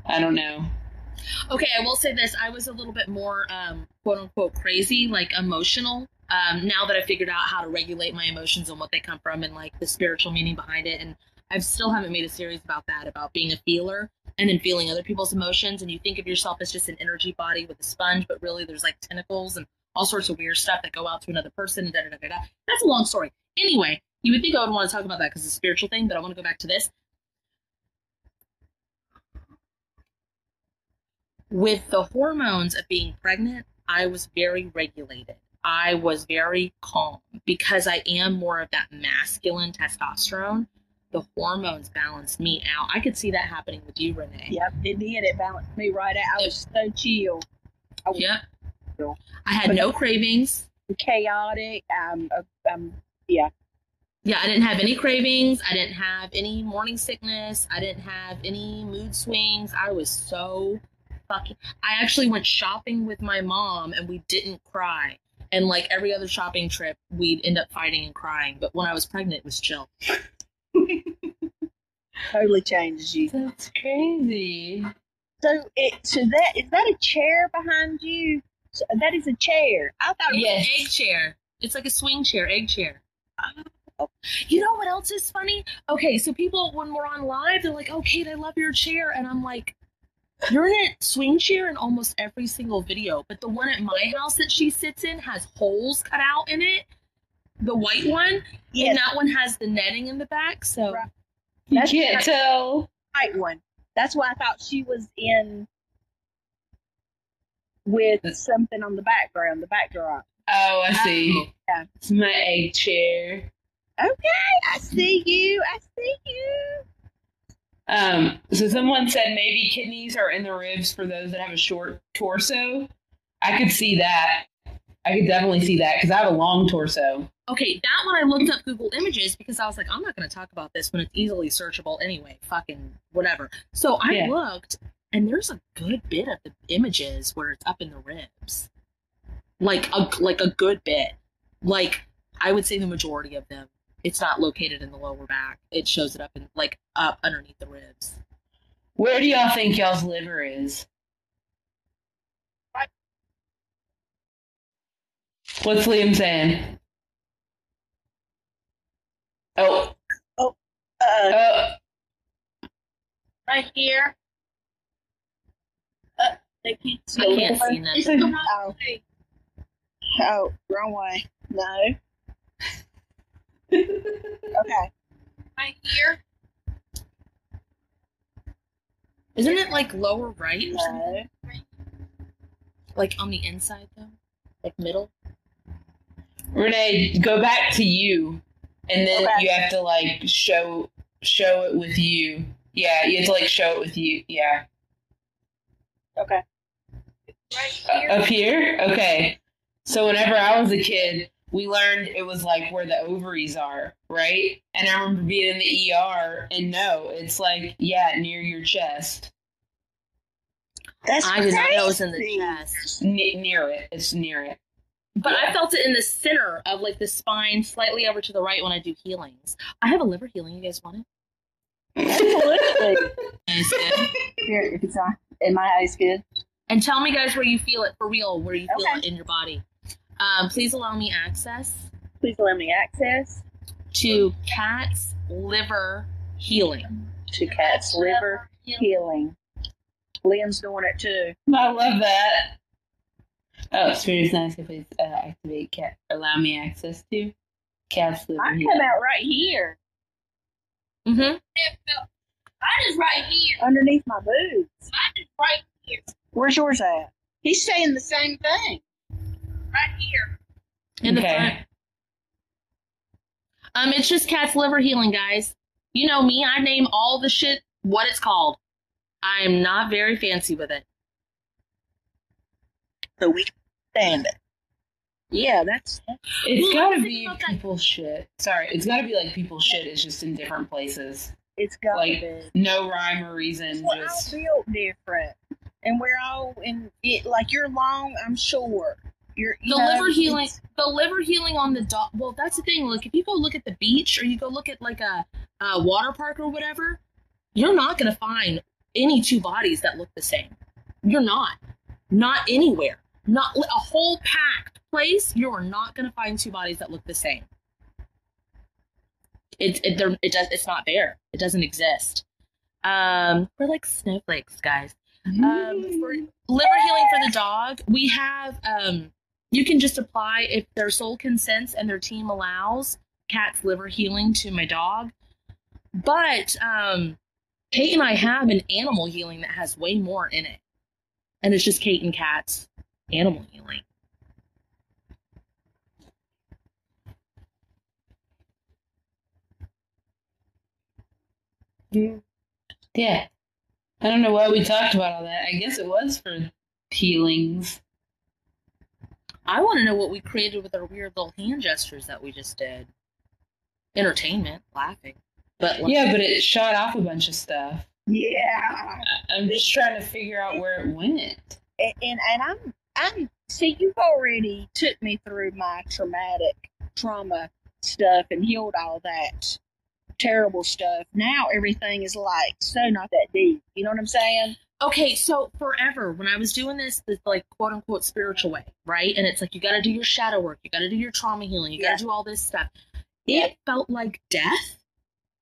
I don't know. Okay, I will say this: I was a little bit more um, quote unquote crazy, like emotional. Um, now that I figured out how to regulate my emotions and what they come from, and like the spiritual meaning behind it, and I still haven't made a series about that, about being a feeler and then feeling other people's emotions. And you think of yourself as just an energy body with a sponge, but really there's like tentacles and all sorts of weird stuff that go out to another person. And da, da, da, da. That's a long story. Anyway, you would think I would want to talk about that because it's a spiritual thing, but I want to go back to this. With the hormones of being pregnant, I was very regulated. I was very calm because I am more of that masculine testosterone. The hormones balance me out. I could see that happening with you, Renee. Yep, it did. It balanced me right out. I was so chill. I was yep. Chill. I had but no cravings. Chaotic. Um, um. Yeah. Yeah, I didn't have any cravings. I didn't have any morning sickness. I didn't have any mood swings. I was so fucking... I actually went shopping with my mom and we didn't cry. And like every other shopping trip, we'd end up fighting and crying. But when I was pregnant, it was chill. Totally changes you. That's crazy. So, it, so that is that a chair behind you? So that is a chair. I thought it yes. was an egg chair. It's like a swing chair, egg chair. Oh. You know what else is funny? Okay, so people, when we're on live, they're like, "Oh, Kate, I love your chair," and I'm like, "You're in a swing chair in almost every single video, but the one at my house that she sits in has holes cut out in it, the white one, yes. and that one has the netting in the back, so right. you That's can't tell. White one. That's why I thought she was in with something on the background, the backdrop. Oh, I see. Um, yeah. It's my egg chair. Okay, I see you. I see you. Um, so someone said maybe kidneys are in the ribs for those that have a short torso. I could see that. I could definitely see that because I have a long torso. Okay, that one I looked up Google Images because I was like, I'm not going to talk about this when it's easily searchable anyway. Fucking whatever. So I yeah. looked, and there's a good bit of the images where it's up in the ribs. Like a, like a good bit. Like, I would say the majority of them. It's not located in the lower back. It shows it up in, like, up underneath the ribs. Where do y'all think y'all's liver is? What's Liam saying? Oh. Oh. Uh, uh, right here. Uh, they keep I can't see nothing. Oh. oh, wrong way. No. Okay. Right here. Isn't it like lower right or something? Like on the inside though? Like middle? Renee, go back to you. And then okay. you have to like show show it with you. Yeah, you have to like show it with you. Yeah. Okay. Right here. Uh, up here? Okay. So whenever I was a kid, we learned it was like where the ovaries are, right? And I remember being in the E R, and no, it's like, yeah, near your chest. That's I did not know it was in the chest. N- near it. It's near it. But yeah. I felt it in the center of like the spine, slightly over to the right when I do healings. I have a liver healing. You guys want it? Absolutely. Here, if it's on. In my eyes, good. And tell me, guys, where you feel it for real, where you feel okay. it in your body. Um, please allow me access. Please allow me access. To Kat's liver healing. To Kat's liver healing. Liam's doing it too. I love that. Oh, experience nice. Please uh, activate Cat. Allow me access to Kat's liver I healing. I come out right here. Mm-hmm. I just right here. Underneath my boobs. I just right here. Where's yours at? He's saying the same thing. Right here. In okay. the front. Um, it's just Kat's liver healing, guys. You know me. I name all the shit what it's called. I am not very fancy with it. So we can stand it. Yeah, that's... It's well, gotta be people's shit. Sorry, it's gotta be like people's shit. It's just in different places. It's gotta like, be. No rhyme or reason. Well, just... I feel different. And we're all in it. Like, you're long, I'm short. You're, you the know, liver healing the liver healing on the dog. Well, that's the thing. Look, if you go look at the beach or you go look at like a, a water park or whatever, you're not going to find any two bodies that look the same. You're not. Not anywhere. Not a whole packed place. You're not going to find two bodies that look the same. It, it, there, it does, it's not there. It doesn't exist. Um, we're like snowflakes, guys. Um, for liver healing for the dog, we have, um, you can just apply if their soul consents and their team allows Kat's liver healing to my dog. But um, Kate and I have an animal healing that has way more in it. And it's just Kate and Kat's animal healing. Yeah. Yeah. I don't know why we talked about all that. I guess it was for healings. I want to know what we created with our weird little hand gestures that we just did. Entertainment, laughing. But like, yeah, but it shot off a bunch of stuff. Yeah. I'm just trying to figure out where it went. And and, and I'm I'm see you've already took me through my traumatic trauma stuff and healed all that. Terrible stuff. Now everything is like so not that deep. You know what I'm saying? Okay, so forever when I was doing this, this like quote unquote spiritual way, right? And it's like you got to do your shadow work, you got to do your trauma healing, you yeah. got to do all this stuff. Yeah. It felt like death.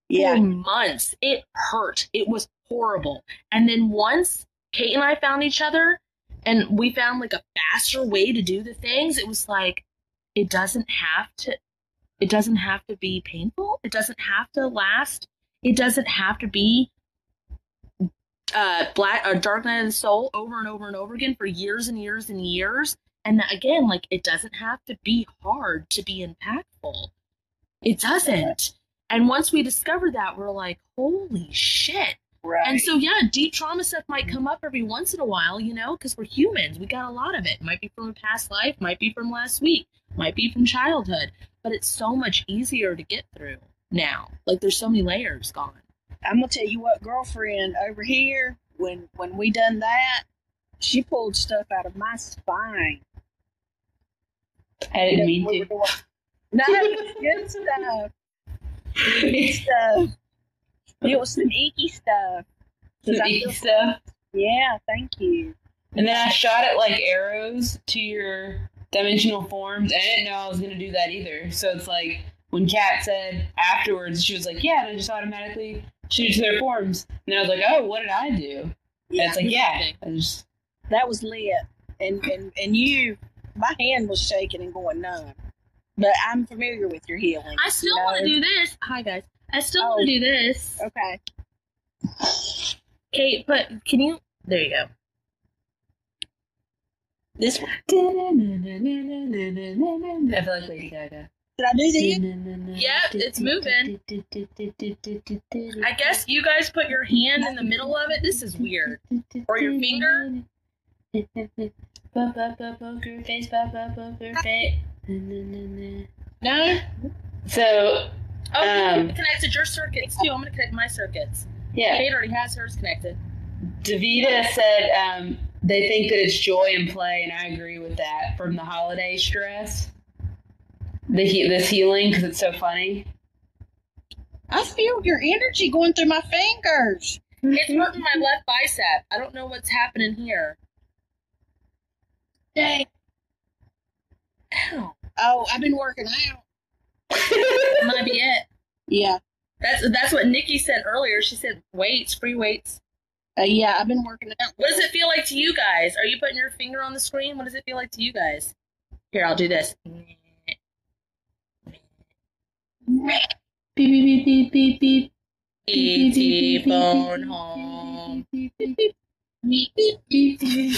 Yeah, for months. It hurt. It was horrible. And then once Kate and I found each other, and we found like a faster way to do the things. It was like it doesn't have to. It doesn't have to be painful. It doesn't have to last. It doesn't have to be uh, black or dark night of the soul over and over and over again for years and years and years. And again, like it doesn't have to be hard to be impactful. It doesn't. And once we discover that, we're like, holy shit. Right. And so, yeah, deep trauma stuff might come up every once in a while, you know, because we're humans. We got a lot of it. Might be from a past life. Might be from last week. Might be from childhood. But it's so much easier to get through now. Like, there's so many layers gone. I'm going to tell you what, girlfriend over here, when, when we done that, she pulled stuff out of my spine. I didn't mean we to. No, good stuff. Good stuff. It was some icky stuff. Some icky feel- stuff? Yeah, thank you. And then I shot it like arrows to your dimensional forms. I didn't know I was going to do that either. So it's like when Kat said afterwards, she was like, yeah, and I just automatically shoot to their forms. And then I was like, oh, what did I do? Yeah, and it's like, yeah. I just... That was lit. And, and, and you, my hand was shaking and going numb. But I'm familiar with your healing. I still you know? want to do this. Hi, guys. I still oh, want to do this. Okay. Kate, but can you... There you go. This one. I feel like Lady Gaga. Did I do that? Yep, it's moving. I guess you guys put your hand in the middle of it. This is weird. Or your finger. Bop, bop, bop, poker face, bop, bop, poker face. No? So... Oh, um, it connected your circuits, too. I'm going to connect my circuits. Yeah. Kate already has hers connected. Davita said um, they think that it's joy and play, and I agree with that, from the holiday stress. The he- this healing, because it's so funny. I feel your energy going through my fingers. It's hurting my left bicep. I don't know what's happening here. Dang. Ow. Oh, I've been working out. That might be it. Yeah. That's that's what Nikki said earlier. She said weights, free weights. Uh, yeah, I've been working out. What does it feel like to you guys? Are you putting your finger on the screen? What does it feel like to you guys? Here, I'll do this. Beep, beep, beep, beep, beep. E T phone home. Beep, beep, beep, beep, beep.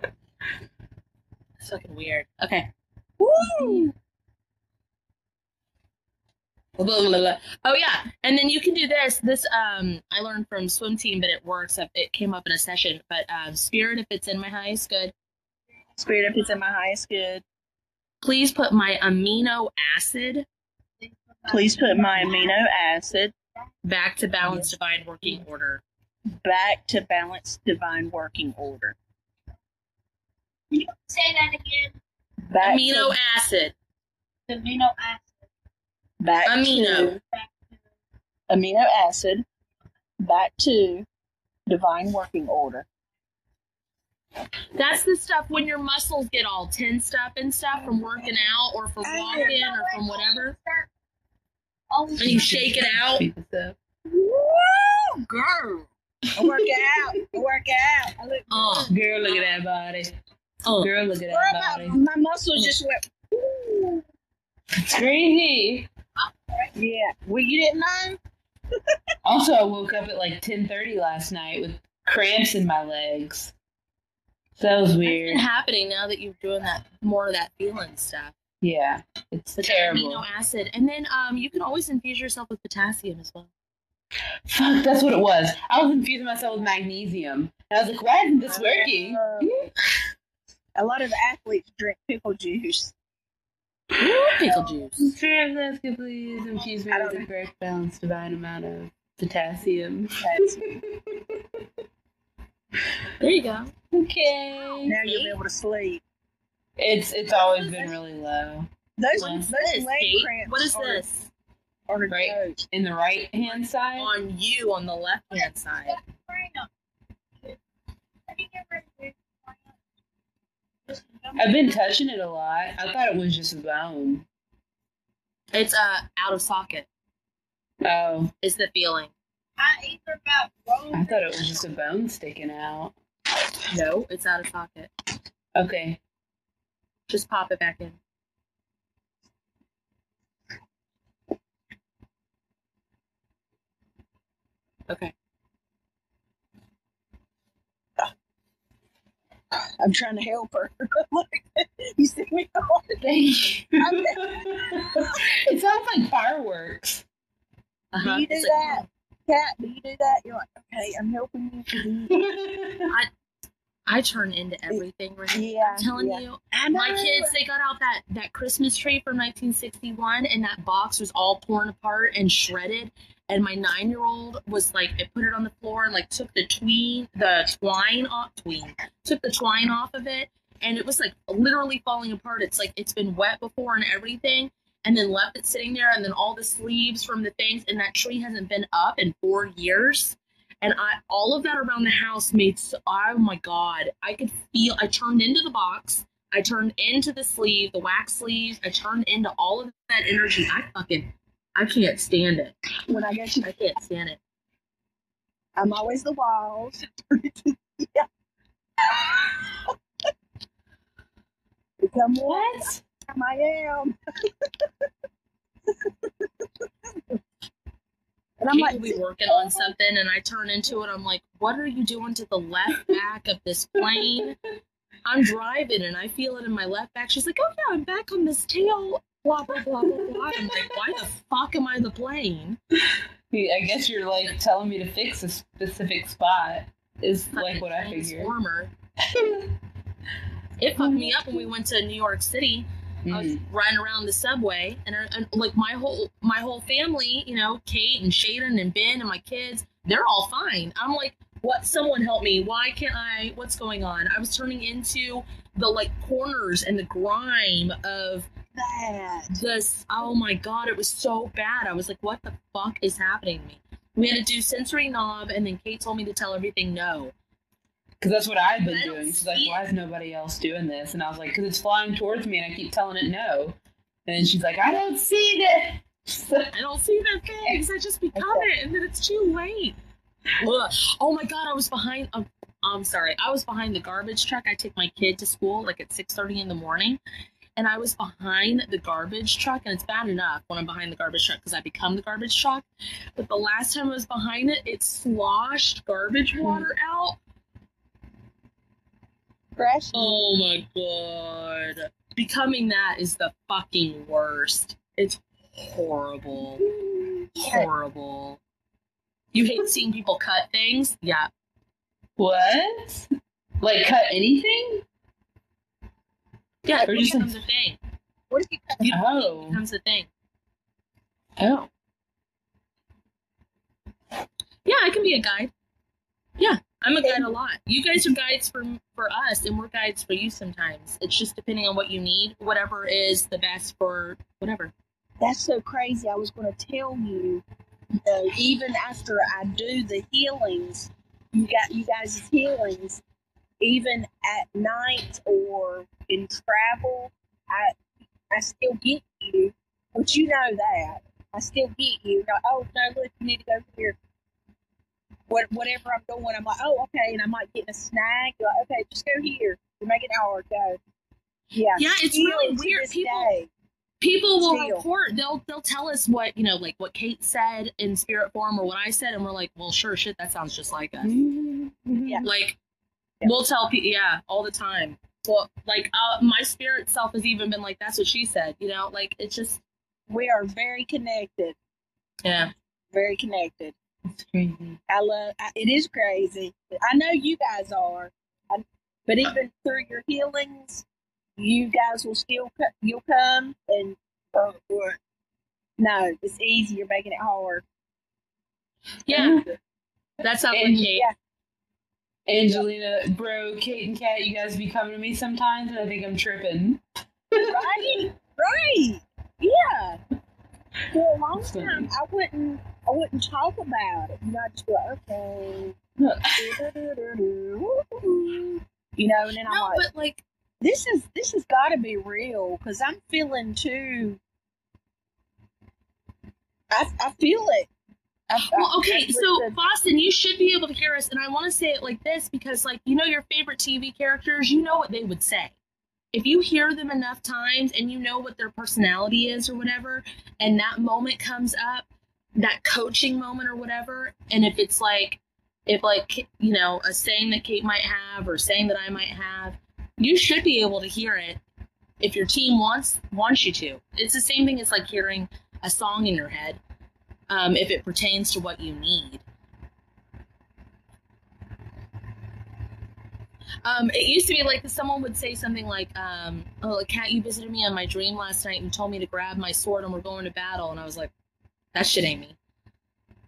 That's fucking weird. Okay. Woo! Blah, blah, blah, blah. Oh yeah, and then you can do this. This um, I learned from swim team, but it works. It came up in a session. But um, spirit, if it's in my highest good. Spirit, if it's in my highest good. Please put my amino acid. Please put my amino acid back to balance divine working order. Back to balance divine working order. Can you say that again? Back amino to, acid. Amino acid. Back amino. To, back to. Amino acid. Back to divine working order. That's the stuff when your muscles get all tensed up and stuff from working out or from walking or from whatever. And you shake it out. Woo, girl. I work out. I work out. I look uh, girl, look at that body. Oh, girl, look at girl, that body. My, my muscles just went. Ooh. It's crazy. Yeah. Well, you didn't know? Also, I woke up at like ten thirty last night with cramps in my legs. So that was weird. It's been happening now that you're doing that more of that feeling stuff. Yeah. It's but terrible. Amino acid. And then um, you can always infuse yourself with potassium as well. Fuck, that's what it was. I was infusing myself with magnesium. And I was like, why isn't this working? A lot of athletes drink pickle juice. Ooh, pickle juice. Spirit, let's go, please. Infuse me with a great balanced divine amount of potassium. There you go. Okay. Now you'll be able to sleep. It's it's always been really low. Those, yeah. those leg cramps. What is this? On the right, in the right hand side. On you, on the left hand side. I've been touching it a lot. I thought it was just a bone. It's uh out of socket. Oh, is the feeling? I either got bone. I thought it was just a bone sticking out. No, it's out of socket. Okay, just pop it back in. Okay. I'm trying to help her. You see me all day. It sounds like fireworks. Uh-huh. Do you do it's that? Like, Kat, do you do that? You're like, okay, I'm helping you. I, I turn into everything, right? Yeah, I'm telling yeah. you. And my kids, they got out that, that Christmas tree from nineteen sixty-one, and that box was all torn apart and shredded. And my nine-year-old was like, it put it on the floor and like took the tween, the twine off, tween, took the twine off of it, and it was like literally falling apart. It's like it's been wet before and everything, and then left it sitting there, and then all the sleeves from the things, and that tree hasn't been up in four years, and I all of that around the house made so, oh my god, I could feel. I turned into the box, I turned into the sleeve, the wax sleeves, I turned into all of that energy. I fucking. I can't stand it. When I get you, I can't stand it. I'm always the walls. Yeah. Become what? I am. And I'm like, we working on something, and I turn into it. I'm like, what are you doing to the left back of this plane? I'm driving, and I feel it in my left back. She's like, oh yeah, I'm back on this tail. Blah, blah, blah, blah, blah. I'm like, why the fuck am I the plane? I guess you're like telling me to fix a specific spot is like what I figured. It fucked me up when we went to New York City. Mm-hmm. I was running around the subway, and, and like my whole my whole family, you know, Kate and Shaden and Ben and my kids, they're all fine. I'm like, what? Someone help me! Why can't I? What's going on? I was turning into the like corners and the grime of that. This, oh my god, it was so bad. I was like, what the fuck is happening to me? We had to do sensory knob, and then Kate told me to tell everything no. Because that's what I've been doing. She's like, why is nobody else doing this? And I was like, because it's flying towards me and I keep telling it no. And she's like, I don't see that. I don't see the things. I just become it. And then it's too late. Ugh. Oh, my God. I was behind. Um, I'm sorry. I was behind the garbage truck. I take my kid to school like at six thirty in the morning. And I was behind the garbage truck. And it's bad enough when I'm behind the garbage truck because I become the garbage truck. But the last time I was behind it, it sloshed garbage water out. Fresh. Oh my god. Becoming that is the fucking worst. It's horrible. Horrible. You hate seeing people cut things? Yeah. What? Like cut anything? Yeah, it becomes a thing. What if you cut it? Oh. It becomes a thing. Oh. Yeah, I can be a guide. Yeah. I'm a guide a lot. You guys are guides for for us, and we're guides for you sometimes. It's just depending on what you need, whatever is the best for whatever. That's so crazy. I was going to tell you, though, even after I do the healings, you got you guys' healings, even at night or in travel, I I still get you, but you know that. I still get you. Like, oh, no, look, you need to go here. What, whatever I'm doing, I'm like, oh, okay, and I might get in a snag. You're like, okay, just go here. You're making an hour, go. Yeah, yeah, it's Still really weird. People, day, people will Still. report. They'll they'll tell us what you know, like what Kate said in spirit form or what I said, and we're like, well, sure, shit, that sounds just like us. Mm-hmm. Yeah, like yeah. we'll tell people, yeah, all the time. Well, like uh, my spirit self has even been like, that's what she said. You know, like it's just we are very connected. Yeah, very connected. It's crazy. I love I, it is crazy. I know you guys are, I, but even through your healings, you guys will still co- you'll come and uh, or no, it's easy. You're making it hard. Yeah, that's how we Kate. Yeah. Angelina, bro, Kate and Kat, you guys be coming to me sometimes, and I think I'm tripping. right, right, yeah. For a long time, I wouldn't. I wouldn't talk about it. You know, I just go, okay. you know, and then no, I'm like, but like, this is this has got to be real because I'm feeling too. I I feel it. I, well, I, okay, so the, Boston, you should be able to hear us, and I want to say it like this because, like, you know, your favorite T V characters, you know what they would say. If you hear them enough times and you know what their personality is or whatever, and that moment comes up. That coaching moment or whatever, and if it's like, if like, you know, a saying that Kate might have or saying that I might have, you should be able to hear it if your team wants wants you to. It's the same thing as like hearing a song in your head, um, if it pertains to what you need. Um, it used to be like someone would say something like, um, oh, Kat, you visited me on my dream last night and told me to grab my sword and we're going to battle, and I was like, that shit ain't me.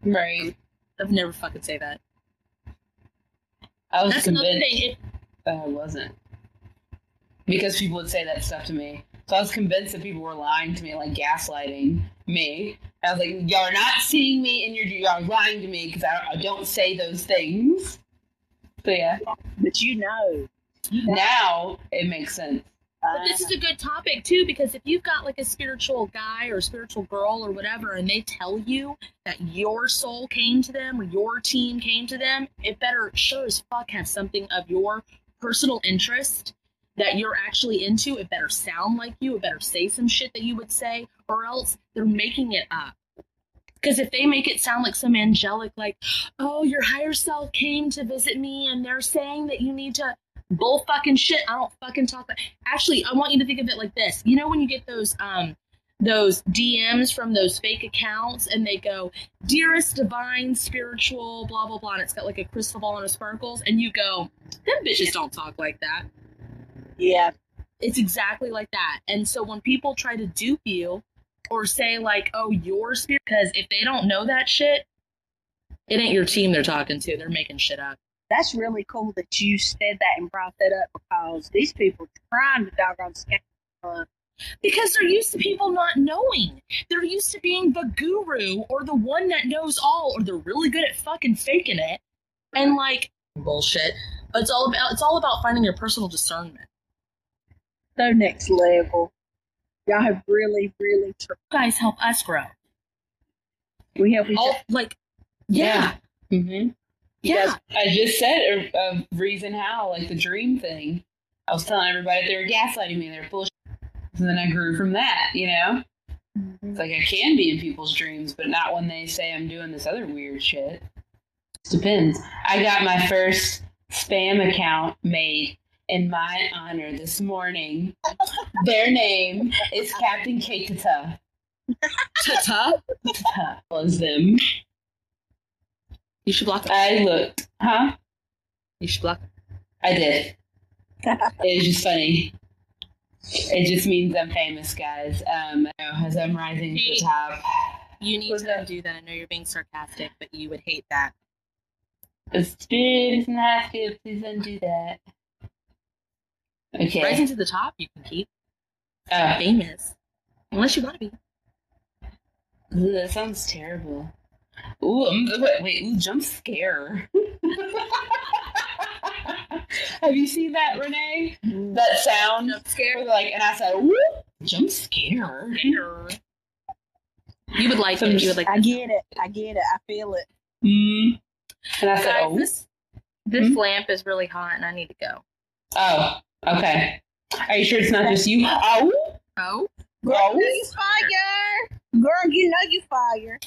Right. I've never fucking say that. I was That's convinced if- that I wasn't. Because people would say that stuff to me. So I was convinced that people were lying to me, like gaslighting me. I was like, y'all are not seeing me and you're, you're lying to me because I, I don't say those things. So yeah. But you know. You know. Now it makes sense. But this is a good topic, too, because if you've got, like, a spiritual guy or a spiritual girl or whatever, and they tell you that your soul came to them or your team came to them, it better sure as fuck have something of your personal interest that you're actually into. It better sound like you. It better say some shit that you would say, or else they're making it up. Because if they make it sound like some angelic, like, oh, your higher self came to visit me, and they're saying that you need to... bull fucking shit. I don't fucking talk about. Actually, I want you to think of it like this. You know when you get those um those D Ms from those fake accounts and they go, dearest divine spiritual blah blah blah, and it's got like a crystal ball and a sparkles, and you go, them bitches don't talk like that. Yeah. It's exactly like that. And so when people try to dupe you or say like, oh, your spirit, because if they don't know that shit, it ain't your team they're talking to. They're making shit up. That's really cool that you said that and brought that up, because these people trying to doggone scam. Because they're used to people not knowing. They're used to being the guru or the one that knows all, or they're really good at fucking faking it. And like, bullshit. It's all about, it's all about finding your personal discernment. So next level. Y'all have really, really... Tr- you guys help us grow. We help each other. Like, yeah. yeah. Mm-hmm. Yeah. Guys, I just said a, a reason how, like the dream thing. I was telling everybody they were gaslighting me. They were bullshit. And then I grew from that, you know? Mm-hmm. It's like I can be in people's dreams, but not when they say I'm doing this other weird shit. It depends. I got my first spam account made in my honor this morning. Their name is Captain Kate Tata. Tata? Tata was them. You should block them. I looked. Huh? You should block them. I did. It was just funny. It just means I'm famous, guys. Um, as I'm rising hey, to the top. You need What's to that? do that. I know you're being sarcastic, but you would hate that. The spirit is not good. Please undo that. Okay. Rising to the top, you can keep. Oh. Famous. Unless you want to be. Ooh, that sounds terrible. Ooh, I'm, wait, wait, ooh, jump scare. Have you seen that, Renee? That sound? Jump scare? Like, and I said, whoop, jump scare. You would like so it. Just, you would like I get it. I get it. I feel it. Mm. And I Guys, said, oh. This, this mm-hmm. lamp is really hot and I need to go. Oh, okay. Are you sure it's not just you? Oh. Oh. Girl, oh. you fire. Girl, you know you fire.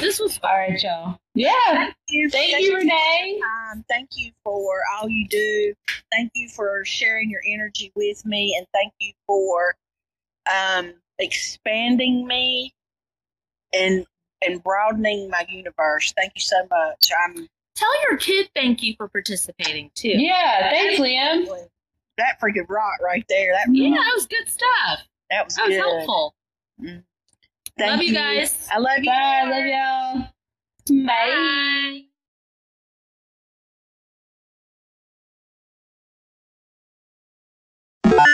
This was fun. All right, y'all. Yeah. Thank you, thank thank you Renee. Um, thank you for all you do. Thank you for sharing your energy with me, and thank you for um, expanding me and and broadening my universe. Thank you so much. I'm Tell your kid thank you for participating, too. Yeah, thanks, Liam. That freaking rock right there. That rock. Yeah, that was good stuff. That was, that was helpful. Mm-hmm. Thank love you. you guys. I love you. Bye. I love y'all. Bye. Bye.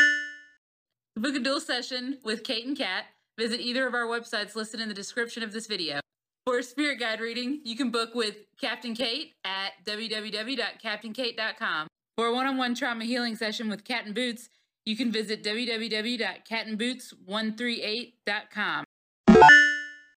To book a dual session with Kate and Kat, visit either of our websites listed in the description of this video. For a spirit guide reading, you can book with Captain Kate at w w w dot captain kate dot com. For a one-on-one trauma healing session with Cat and Boots, you can visit w w w dot cat and boots one three eight dot com.